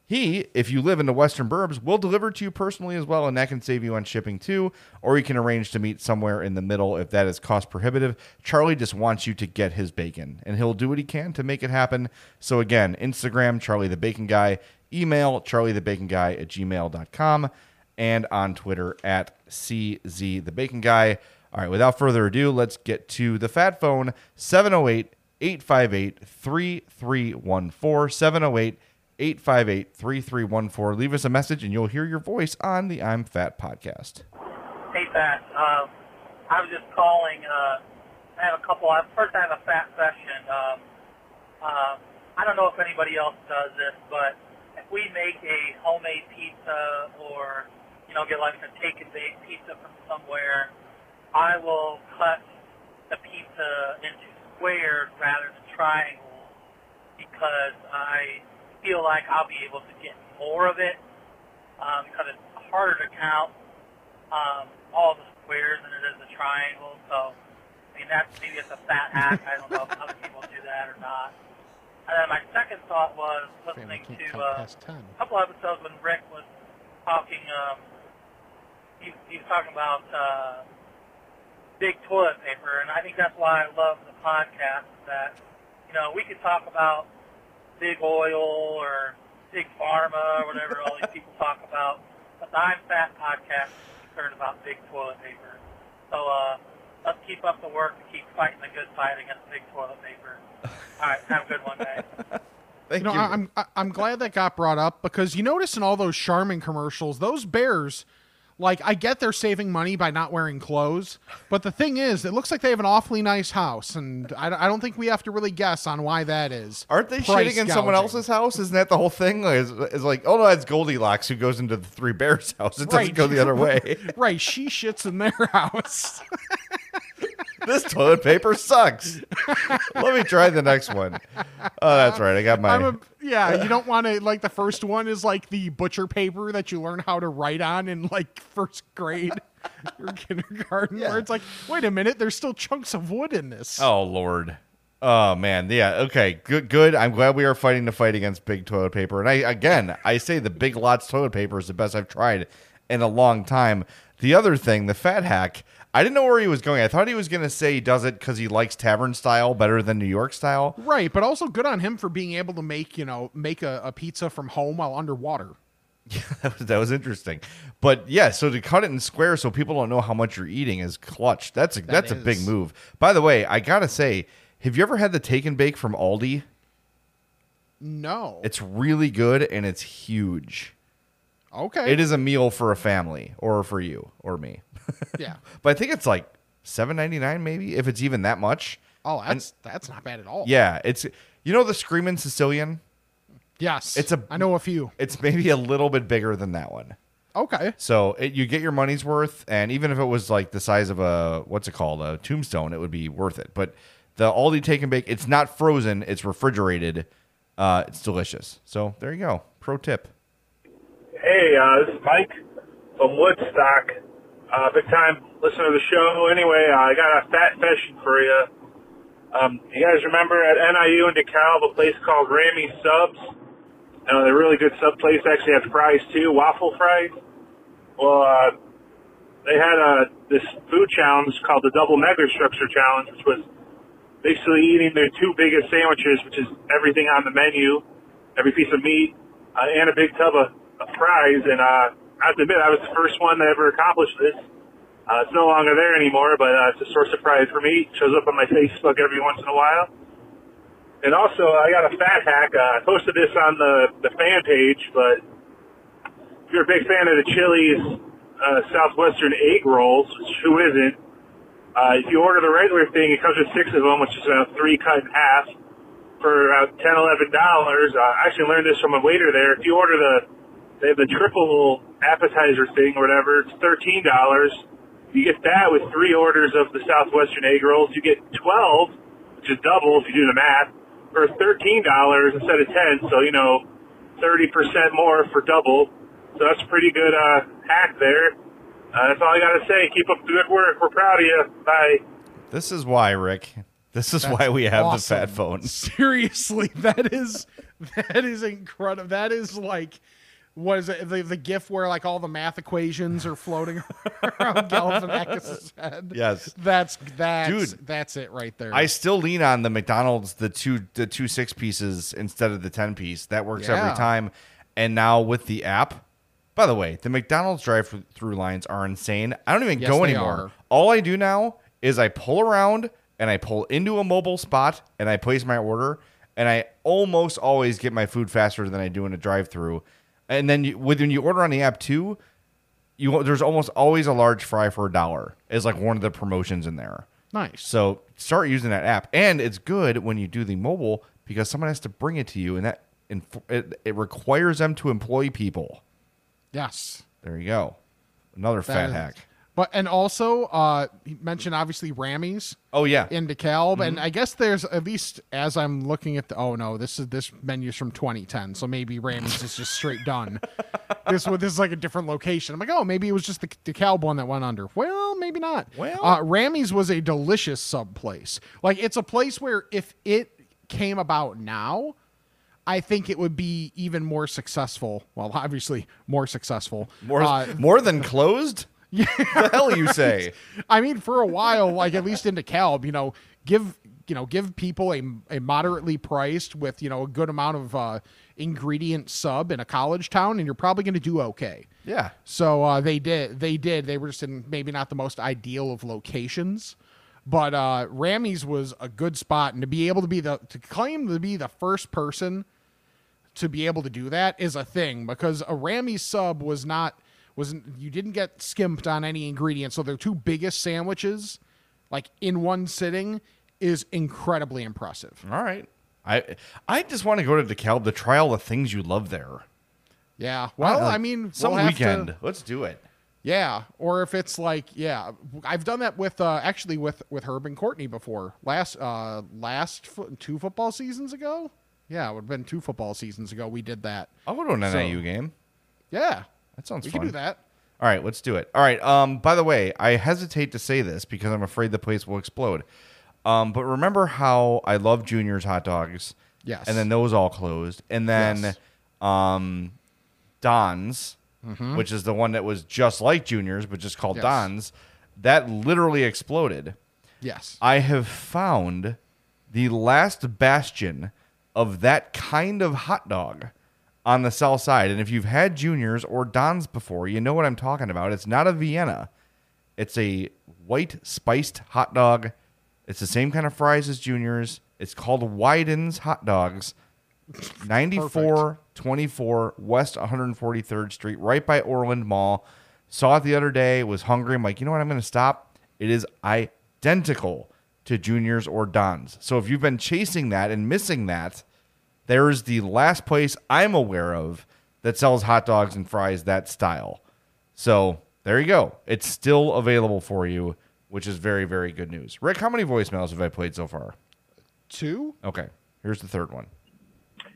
He, if you live in the Western Burbs, will deliver to you personally as well, and that can save you on shipping too. Or you can arrange to meet somewhere in the middle if that is cost prohibitive. Charlie just wants you to get his bacon, and he'll do what he can to make it happen. So again, Instagram, Charlie the Bacon Guy, email, charliethebaconguy at gmail dot com, and on Twitter at C Z the Bacon Guy. All right, without further ado, let's get to the Fat Phone, seven oh eight, eight five eight, three three one four, seven oh eight, eight five eight, three three one four. Leave us a message, and you'll hear your voice on the I'm Fat podcast. Hey, Fat. Um, I was just calling. Uh, I have a couple. First, I have a fat session. Um, uh, I don't know if anybody else does this, but if we make a homemade pizza or, you know, get like a take-and-bake pizza from somewhere, I will cut the pizza into squares rather than triangles because I feel like I'll be able to get more of it um, because it's harder to count um, all the squares than it is the triangles. So, I mean, that's maybe it's a fat hack. I don't know if other people do that or not. And then my second thought was listening to uh, a couple episodes when Rick was talking. Um, he, he was talking about. Uh, Big toilet paper, and I think that's why I love the podcast. That you know, we could talk about big oil or big pharma or whatever all these people talk about, but the I'm Fat podcast is concerned about big toilet paper. So uh, let's keep up the work and keep fighting the good fight against big toilet paper. All right, have a good one, man. Thank you. Know, you. I'm I'm glad that got brought up, because you notice in all those Charmin commercials, those bears, like, I get they're saving money by not wearing clothes, but the thing is, it looks like they have an awfully nice house, and I, I don't think we have to really guess on why that is. Aren't they shitting in gouging. someone else's house? Isn't that the whole thing? Like, it's, it's like, oh, no, that's Goldilocks who goes into the three bears' house. It doesn't right. go the other way. Right, she shits in their house. This toilet paper sucks. Let me try the next one. Oh, that's right. I got my... I'm a, yeah, you don't want to... Like, the first one is, like, the butcher paper that you learn how to write on in, like, first grade or kindergarten, yeah. where it's like, wait a minute, there's still chunks of wood in this. Oh, Lord. Oh, man. Yeah, okay. Good, good. I'm glad we are fighting the fight against big toilet paper. And, I again, I say the Big Lots toilet paper is the best I've tried in a long time. The other thing, the fat hack... I didn't know where he was going. I thought he was going to say he does it because he likes tavern style better than New York style. Right, but also good on him for being able to make, you know, make a, a pizza from home while underwater. Yeah, that was, that was interesting. But yeah, so to cut it in square so people don't know how much you're eating is clutch. That's a, that that's is. a big move. By the way, I got to say, have you ever had the take and bake from Aldi? No. It's really good and it's huge. Okay. It is a meal for a family, or for you or me. Yeah. But I think it's like seven ninety-nine maybe, if it's even that much. Oh, that's and, that's not bad at all. Yeah, it's, you know, the Screamin' Sicilian? Yes. It's a I know a few. It's maybe a little bit bigger than that one. Okay. So, it, you get your money's worth, and even if it was like the size of a what's it called, a tombstone, it would be worth it. But the Aldi take and bake, it's not frozen, it's refrigerated. Uh, it's delicious. So, there you go. Pro tip. Hey, uh, this is Mike from Woodstock. Uh, big time listener to the show. Anyway, uh, I got a fat question for you. Um, you guys remember at N I U in DeKalb, a place called Rammy's Subs? Uh, they're a really good sub place. They actually had fries too, waffle fries. Well, uh, they had uh, this food challenge called the Double Mega Structure Challenge, which was basically eating their two biggest sandwiches, which is everything on the menu, every piece of meat, uh, and a big tub of prize, and uh, I have to admit, I was the first one that ever accomplished this. Uh, it's no longer there anymore, but uh, it's a source of pride for me. It shows up on my Facebook every once in a while. And also, I got a fat hack. Uh, I posted this on the, the fan page, but if you're a big fan of the Chili's uh, Southwestern Egg Rolls, which who isn't, uh, if you order the regular thing, it comes with six of them, which is about three cut in half for about ten dollars, eleven dollars. Uh, I actually learned this from a waiter there. If you order the They have the triple appetizer thing or whatever. It's thirteen dollars. You get that with three orders of the Southwestern Egg Rolls. You get twelve, which is double if you do the math, for thirteen dollars instead of ten. So, you know, thirty percent more for double. So that's a pretty good uh, hack there. Uh, that's all I got to say. Keep up the good work. We're proud of you. Bye. This is why, Rick. This is that's why we have awesome. the fat phone. Seriously, that is that is incredible. That is like... What is it? The, the GIF where like all the math equations are floating around Galifianakis' head. Yes, that's that's Dude, that's it right there. I still lean on the McDonald's the two the two six pieces instead of the ten piece. That works yeah. every time. And now with the app, by the way, the McDonald's drive-through lines are insane. I don't even yes, go anymore. Are. All I do now is I pull around and I pull into a mobile spot and I place my order, and I almost always get my food faster than I do in a drive-through. And then you, when you order on the app too, you there's almost always a large fry for a dollar. Is like one of the promotions in there. Nice. So start using that app, and it's good when you do the mobile because someone has to bring it to you, and that and it, it requires them to employ people. Yes. There you go. Another that fat is. hack. But and also, uh, you mentioned obviously Rammy's. Oh yeah, in DeKalb, mm-hmm. and I guess there's at least as I'm looking at the. Oh no, this is this menu's from twenty ten, so maybe Rammy's is just straight done. This this is like a different location. I'm like, oh, maybe it was just the DeKalb one that went under. Well, maybe not. Well, uh, Rammy's was a delicious sub place. Like it's a place where if it came about now, I think it would be even more successful. Well, obviously more successful. More uh, more than closed. Yeah, the hell you say? I mean, for a while, like at least in DeKalb, you know, give you know give people a a moderately priced with you know a good amount of uh, ingredient sub in a college town, and you're probably going to do okay. Yeah. So uh, they did. They did. They were just in maybe not the most ideal of locations, But uh, Rammy's was a good spot, and to be able to be the to claim to be the first person to be able to do that is a thing, because a Rammy's sub was not was you didn't get skimped on any ingredients. So their two biggest sandwiches, like in one sitting, is incredibly impressive. All right, I I just want to go to DeKalb to try all the things you love there. Yeah, well, I, like, I mean, some we'll weekend, to, let's do it. Yeah, or if it's like, yeah, I've done that with uh, actually with, with Herb and Courtney before. Last uh, last fo- two football seasons ago, yeah, it would have been two football seasons ago. We did that. I'll go to an so, N I U game. Yeah, that sounds. We fun. can do that. All right, let's do it. All right. Um, by the way, I hesitate to say this because I'm afraid the place will explode. Um, but remember how I love Junior's hot dogs? Yes. And then those all closed, and then, yes. um, Don's. Mm-hmm. Which is the one that was just like Junior's, but just called yes. Don's, that literally exploded. Yes. I have found the last bastion of that kind of hot dog on the south side. And if you've had Junior's or Don's before, you know what I'm talking about. It's not a Vienna. It's a white spiced hot dog. It's the same kind of fries as Junior's. It's called Wyden's Hot Dogs. ninety-four twenty-four West one forty-third Street, right by Orland Mall. Saw it the other day, was hungry. I'm like, you know what? I'm going to stop. It is identical to Junior's or Don's. So if you've been chasing that and missing that, there is the last place I'm aware of that sells hot dogs and fries that style. So there you go. It's still available for you, which is very, very good news. Rick, how many voicemails have I played so far? Two. Okay. Here's the third one.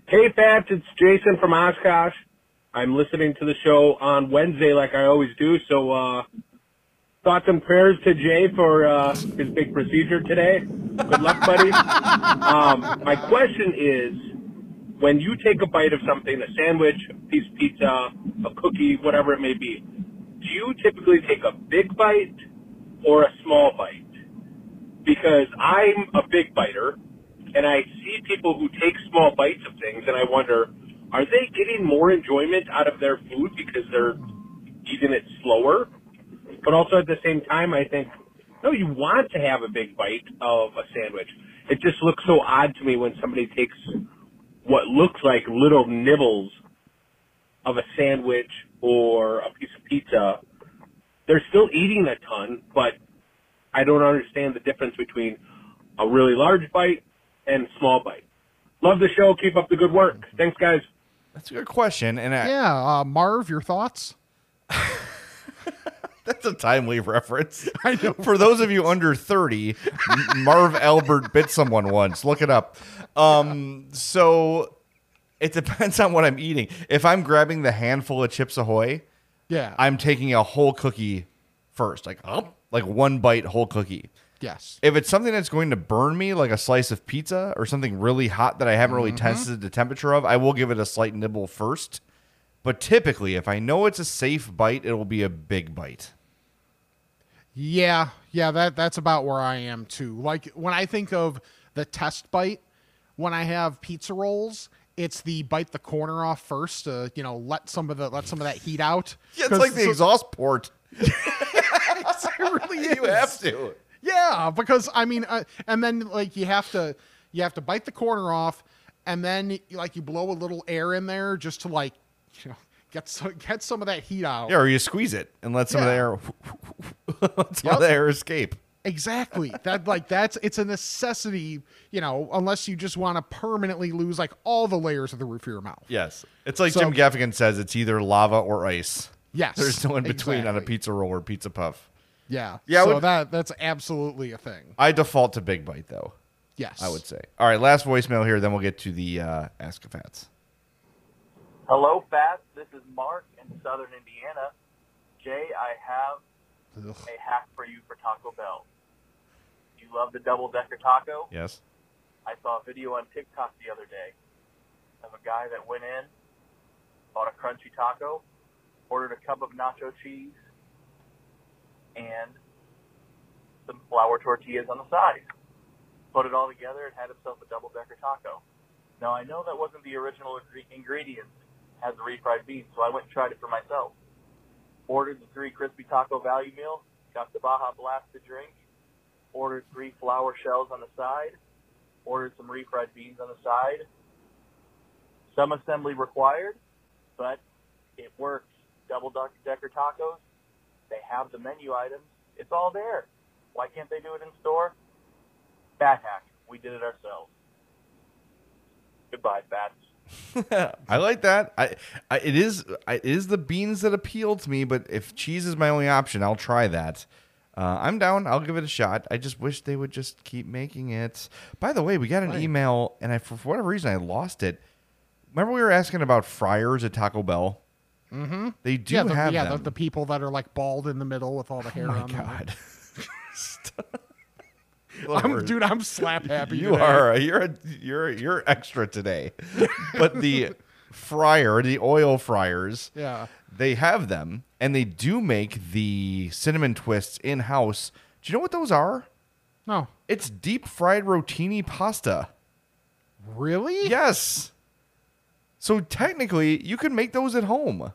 Hey, Fats, it's Jason from Oshkosh. I'm listening to the show on Wednesday like I always do, so uh, thoughts and prayers to Jay for uh, his big procedure today. Good luck, buddy. Um, my question is, when you take a bite of something, a sandwich, a piece of pizza, a cookie, whatever it may be, do you typically take a big bite or a small bite? Because I'm a big biter. And I see people who take small bites of things, and I wonder, are they getting more enjoyment out of their food because they're eating it slower? But also at the same time, I think, no, you want to have a big bite of a sandwich. It just looks so odd to me when somebody takes what looks like little nibbles of a sandwich or a piece of pizza. They're still eating a ton, but I don't understand the difference between a really large bite and small bite. Love the show. Keep up the good work. Thanks, guys. That's a good question. And I, yeah, uh, Marv, your thoughts? That's a timely reference. I know. For those of you under thirty, Marv Albert bit someone once. Look it up. Um, so it depends on what I'm eating. If I'm grabbing the handful of Chips Ahoy, yeah, I'm taking a whole cookie first, like oh, like one bite whole cookie. Yes. If it's something that's going to burn me, like a slice of pizza or something really hot that I haven't really mm-hmm. tested the temperature of, I will give it a slight nibble first. But typically, if I know it's a safe bite, it will be a big bite. Yeah. Yeah, that, that's about where I am, too. Like, when I think of the test bite, when I have pizza rolls, it's the bite the corner off first to, you know, let some of the let some of that heat out. Yeah, it's like the so- exhaust port. It really is. You have to. Yeah, because I mean, uh, and then like you have to, you have to bite the corner off, and then like you blow a little air in there just to like, you know, get so, get some of that heat out. Yeah, or you squeeze it and let some yeah. of the air, let some yep. of the air escape. Exactly. That like that's it's a necessity, you know, unless you just want to permanently lose like all the layers of the roof of your mouth. Yes, it's like so, Jim Gaffigan says, it's either lava or ice. Yes, there's no in between exactly. on a pizza roll or pizza puff. Yeah, yeah. So would, that that's absolutely a thing. I default to big bite, though. Yes, I would say. All right, last voicemail here, then we'll get to the uh, Ask a Fats. Hello, Fats. This is Mark in Southern Indiana. Jay, I have Ugh. a hack for you for Taco Bell. You love the double-decker taco? Yes. I saw a video on TikTok the other day of a guy that went in, bought a crunchy taco, ordered a cup of nacho cheese, and some flour tortillas on the side. Put it all together and had himself a double-decker taco. Now, I know that wasn't the original ingredient, had the refried beans, so I went and tried it for myself. Ordered the three crispy taco value meal, got the Baja Blast to drink, ordered three flour shells on the side, ordered some refried beans on the side. Some assembly required, but it works. Double-decker tacos, they have the menu items. It's all there. Why can't they do it in store? Fat hack. We did it ourselves. Goodbye, fats. I like that. I, I it is I, it is the beans that appeal to me, but if cheese is my only option, I'll try that. Uh, I'm down. I'll give it a shot. I just wish they would just keep making it. By the way, we got an right. email, and I, for whatever reason, I lost it. Remember we were asking about fryers at Taco Bell? Mm-hmm. They do yeah, the, have yeah, them. Yeah, the, the people that are like bald in the middle with all the hair oh my on God. them. I'm, dude, I'm slap happy. You today. are. A, you're a, you're a, you're extra today. But the fryer, the oil fryers, yeah, they have them, and they do make the cinnamon twists in house. Do you know what those are? No. It's deep fried rotini pasta. Really? Yes. So technically, you can make those at home.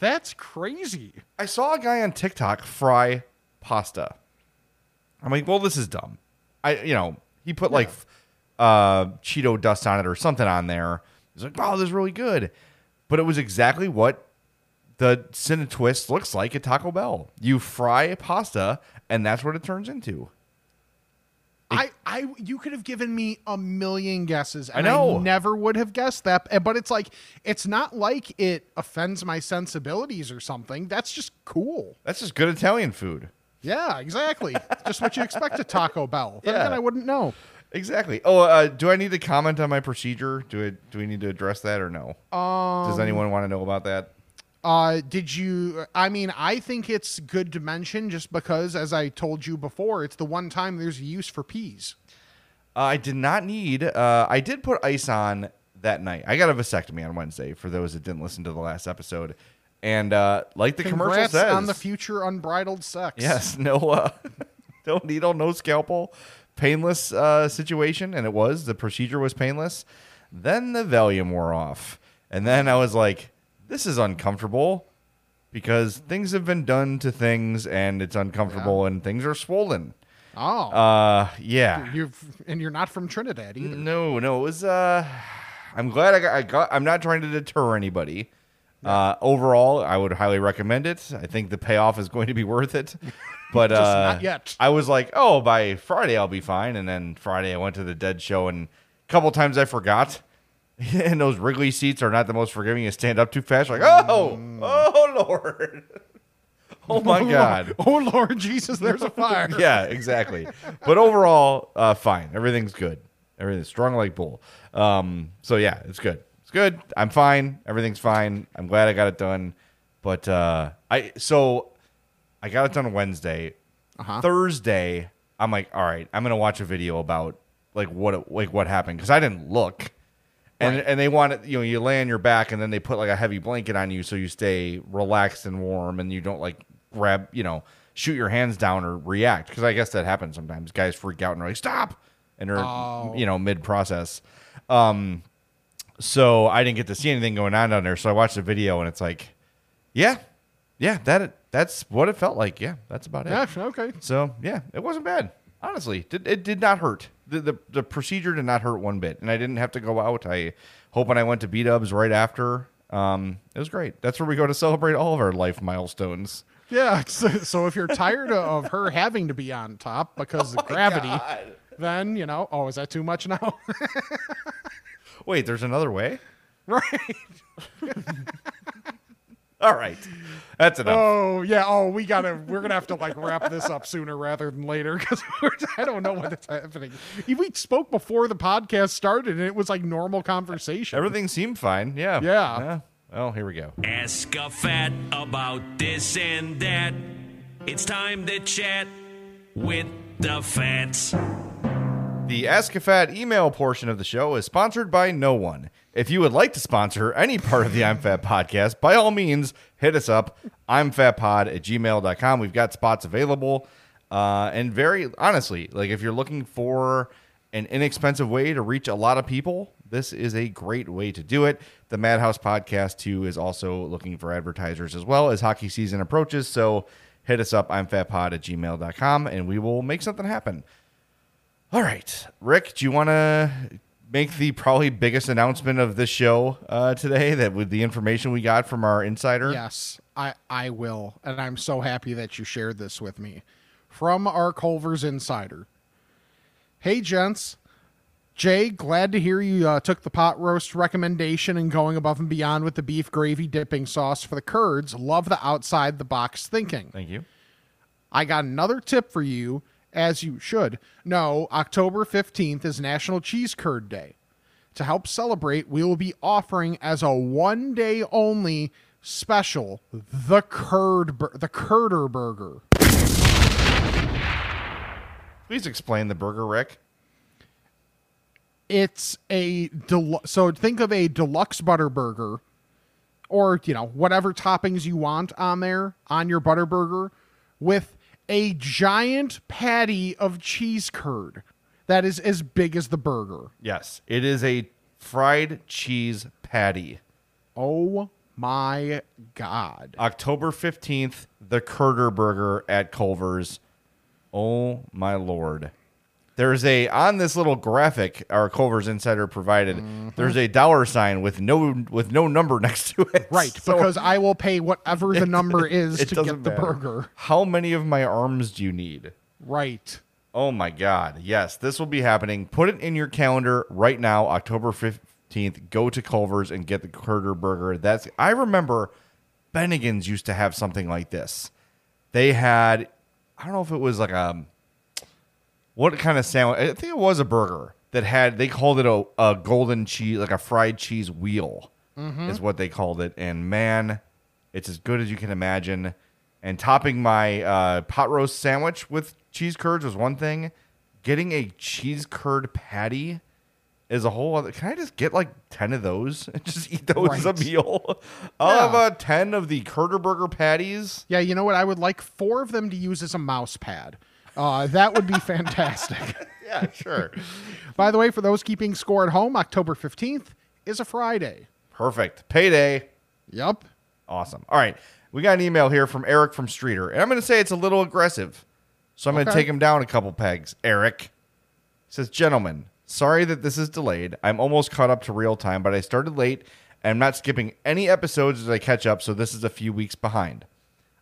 That's crazy. I saw a guy on TikTok fry pasta. I'm like, well, this is dumb. I, you know, he put yeah. like uh, Cheeto dust on it or something on there. He's like, wow, this is really good. But it was exactly what the cinnamon twist looks like at Taco Bell. You fry pasta, and that's what it turns into. I, I, you could have given me a million guesses, and I, know. I never would have guessed that. But it's like, it's not like it offends my sensibilities or something. That's just cool. That's just good Italian food. Yeah, exactly. Just what you expect at Taco Bell. Then yeah. again, I wouldn't know. Exactly. Oh, uh, do I need to comment on my procedure? Do it? Do we need to address that or no? Um, Does anyone want to know about that? Uh, did you, I mean, I think it's good to mention just because, as I told you before, it's the one time there's a use for peas. Uh, I did not need, uh, I did put ice on that night. I got a vasectomy on Wednesday, for those that didn't listen to the last episode. And uh, like the Congrats commercial says. on the future unbridled sex. Yes, no, uh, no needle, no scalpel, painless uh, situation. And it was, the procedure was painless. Then the Valium wore off. And then I was like, this is uncomfortable because things have been done to things, and it's uncomfortable, yeah. and things are swollen. Oh, uh, yeah. You've and you're not from Trinidad either. No, no. It was. Uh, I'm glad I got, I got. I'm not trying to deter anybody. Yeah. Uh, overall, I would highly recommend it. I think the payoff is going to be worth it. But Just uh, not yet. I was like, oh, by Friday I'll be fine, and then Friday I went to the Dead show, and a couple times I forgot. And those Wrigley seats are not the most forgiving. You stand up too fast. You're like, oh, oh, Lord. Oh, my God. Oh, Lord Jesus, there's a fire. Yeah, exactly. But overall, uh, fine. Everything's good. Everything's strong like bull. Um, so, yeah, it's good. It's good. I'm fine. Everything's fine. I'm glad I got it done. But uh, I so I got it done Wednesday. Uh-huh. Thursday, I'm like, all right, I'm going to watch a video about like what it, like what happened because I didn't look. And right. and they want it, you know, you lay on your back and then they put like a heavy blanket on you so you stay relaxed and warm and you don't like grab, you know, shoot your hands down or react. Because I guess that happens sometimes. Guys freak out and are like, stop. And they're, oh. you know, mid-process. Um, so I didn't get to see anything going on down there. So I watched the video and it's like, yeah, yeah, that that's what it felt like. Yeah, that's about it. Yeah, okay. So, yeah, it wasn't bad. Honestly, it did not hurt. The, the the procedure did not hurt one bit, and I didn't have to go out. I hope when I went to B-Dubs right after, um, it was great. That's where we go to celebrate all of our life milestones. Yeah, so, so if you're tired of her having to be on top because oh of gravity, God. then, you know, oh, is that too much now? Wait, there's another way? Right. All right, that's enough. Oh yeah, oh we gotta. We're gonna have to like wrap this up sooner rather than later because I don't know what's happening. We spoke before the podcast started, and it was like normal conversation. Everything seemed fine. Yeah. Yeah. yeah. Well, here we go. Ask a fat about this and that. It's time to chat with the fats. The Ask a Fat email portion of the show is sponsored by no one. If you would like to sponsor any part of the I'm Fat podcast, by all means, hit us up. I'm fat pod at gmail dot com. We've got spots available. Uh, and very honestly, like if you're looking for an inexpensive way to reach a lot of people, this is a great way to do it. The Madhouse Podcast, too, is also looking for advertisers as well as hockey season approaches. So hit us up, I'm Fat Pod at gmail dot com, and we will make something happen. All right. Rick, do you want to make the probably biggest announcement of this show uh, today, that with the information we got from our insider? Yes, I, I will. And I'm so happy that you shared this with me. From our Culver's insider. Hey, gents. Jay, glad to hear you uh, took the pot roast recommendation and going above and beyond with the beef gravy dipping sauce for the curds. Love the outside the box thinking. Thank you. I got another tip for you, as you should know. October fifteenth is National Cheese Curd Day. To help celebrate, we will be offering as a one-day only special the curd, the Curder Burger. Please explain the burger, Rick. It's a del- so think of a deluxe butter burger, or, you know, whatever toppings you want on there on your butter burger, with a giant patty of cheese curd that is as big as the burger. Yes, it is a fried cheese patty. Oh my God. October fifteenth, the Curder Burger at Culver's. Oh my Lord. There's a, on this little graphic our Culver's insider provided, mm-hmm. there's a dollar sign with no with no number next to it. Right, so because I will pay whatever the it, number is to get the matter. burger. How many of my arms do you need? Right. Oh, my God. Yes, this will be happening. Put it in your calendar right now, October fifteenth. Go to Culver's and get the Curder Burger. That's I remember Bennigan's used to have something like this. They had, I don't know if it was like a... What kind of sandwich? I think it was a burger that had, they called it a, a golden cheese, like a fried cheese wheel mm-hmm. is what they called it. And man, it's as good as you can imagine. And topping my uh, pot roast sandwich with cheese curds was one thing. Getting a cheese curd patty is a whole other. Can I just get like ten of those and just eat those right. as a meal? I'll yeah. have uh, ten of the Curder Burger patties. Yeah, you know what? I would like four of them to use as a mouse pad. Uh, that would be fantastic. Yeah, sure. By the way, for those keeping score at home, October fifteenth is a Friday. Perfect. Payday. Yep. Awesome. All right. We got an email here from Eric from Streeter, and I'm going to say it's a little aggressive, so I'm okay. going to take him down a couple pegs. Eric he says, gentlemen, sorry that this is delayed. I'm almost caught up to real time, but I started late, and I'm not skipping any episodes as I catch up, so this is a few weeks behind.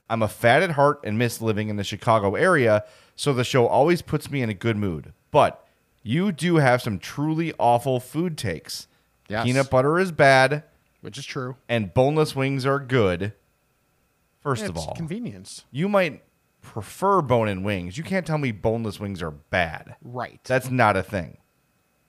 I'm a fat at heart and miss living in the Chicago area, so the show always puts me in a good mood. But you do have some truly awful food takes. Yes. Peanut butter is bad. Which is true. And boneless wings are good. First yeah, of all. It's convenience. You might prefer bone-in wings. You can't tell me boneless wings are bad. Right. That's not a thing.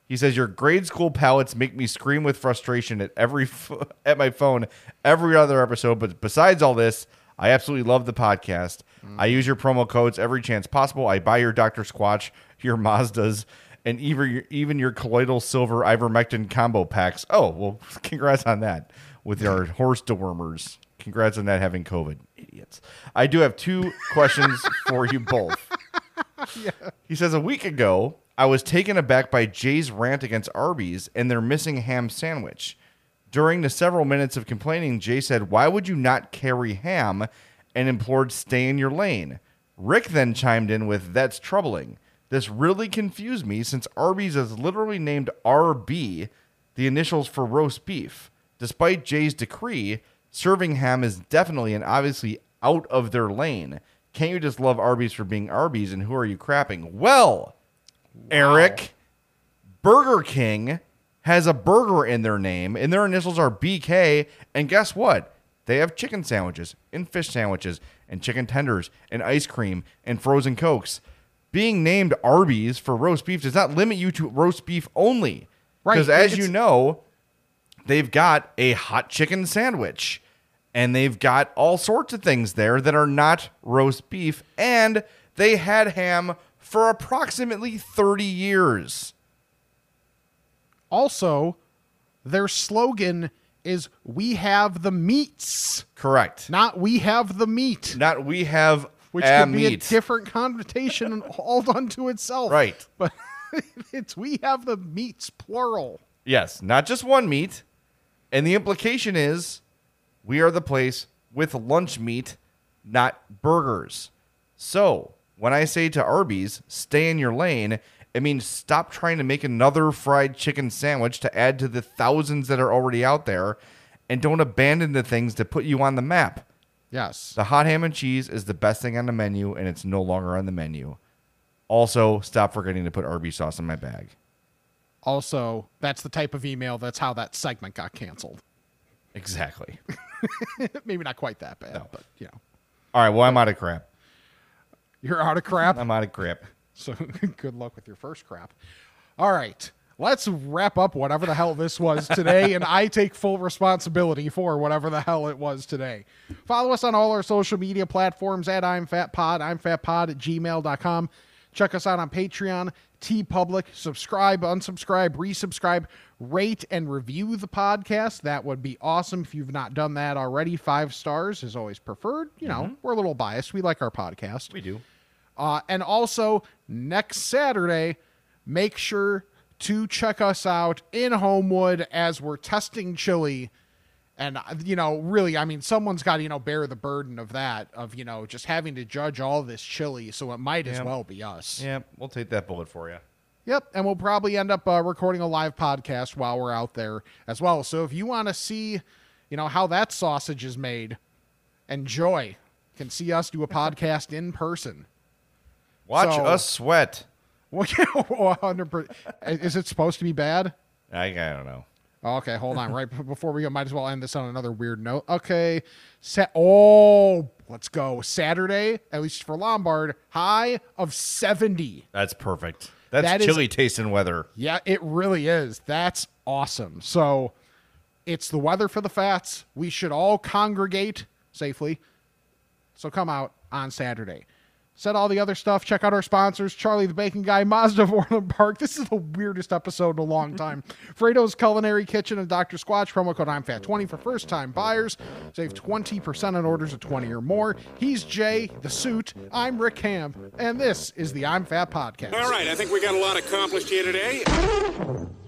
He says, your grade school palates make me scream with frustration at every f- at my phone every other episode. But besides all this, I absolutely love the podcast. Mm. I use your promo codes every chance possible. I buy your Doctor Squatch, your Mazdas, and even your, even your colloidal silver ivermectin combo packs. Oh, well, congrats on that with our horse dewormers. Congrats on that having COVID. Idiots. I do have two questions for you both. Yeah. He says, a week ago, I was taken aback by Jay's rant against Arby's and their missing ham sandwich. During the several minutes of complaining, Jay said, why would you not carry ham, and implored, stay in your lane. Rick then chimed in with, that's troubling. This really confused me since Arby's is literally named R B, the initials for roast beef. Despite Jay's decree, serving ham is definitely and obviously out of their lane. Can't you just love Arby's for being Arby's, and who are you crapping? Well, wow. Eric, Burger King has a burger in their name, and their initials are B K, and guess what? They have chicken sandwiches, and fish sandwiches, and chicken tenders, and ice cream, and frozen Cokes. Being named Arby's for roast beef does not limit you to roast beef only. Right. Because as it's- you know, they've got a hot chicken sandwich, and they've got all sorts of things there that are not roast beef, and they had ham for approximately thirty years. Also, their slogan is, we have the meats. Correct. Not we have the meat. Not we have Which a could meat. be a different connotation all unto itself. Right. But it's we have the meats, plural. Yes, not just one meat. And the implication is, we are the place with lunch meat not burgers. So when I say to Arby's, stay in your lane, it means stop trying to make another fried chicken sandwich to add to the thousands that are already out there, and don't abandon the things that put you on the map. Yes. The hot ham and cheese is the best thing on the menu, and it's no longer on the menu. Also, stop forgetting to put Arby's sauce in my bag. Also, that's the type of email. That's how that segment got canceled. Exactly. Maybe not quite that bad, no. but you know. All right. Well, I'm out of crap. You're out of crap? I'm out of crap. So good luck with your first crap. All right. Let's wrap up whatever the hell this was today, and I take full responsibility for whatever the hell it was today. Follow us on all our social media platforms at I'm Fat Pod, I'm Fat Pod at gmail dot com. Check us out on Patreon, TeePublic. Subscribe, unsubscribe, resubscribe, rate, and review the podcast. That would be awesome if you've not done that already. Five stars is always preferred. You know, mm-hmm. we're a little biased. We like our podcast. We do. Uh, and also, next Saturday, make sure to check us out in Homewood as we're testing chili. And, you know, really, I mean, someone's got to, you know, bear the burden of that, of, you know, just having to judge all this chili. So it might yep. as well be us. Yeah, we'll take that bullet for you. Yep. And we'll probably end up uh, recording a live podcast while we're out there as well. So if you want to see, you know, how that sausage is made, enjoy. Can see us do a podcast in person. Watch so, us sweat. Well, yeah, one hundred percent. Is it supposed to be bad? I, I don't know. Okay, hold on. Right before we go, might as well end this on another weird note. Okay. Sa- oh, let's go. Saturday, at least for Lombard, high of seventy. That's perfect. That's that chili is, taste and weather. Yeah, it really is. That's awesome. So it's the weather for the fats. We should all congregate safely. So come out on Saturday. Said all the other stuff. Check out our sponsors, Charlie the Bacon Guy, Mazda of Orland Park. This is the weirdest episode in a long time. Frato's Culinary Kitchen and Doctor Squatch. Promo code I'm Fat twenty for first-time buyers. Save twenty percent on orders of twenty or more. He's Jay, the suit. I'm Rick Camp, and this is the I'm Fat Podcast. All right, I think we got a lot accomplished here today.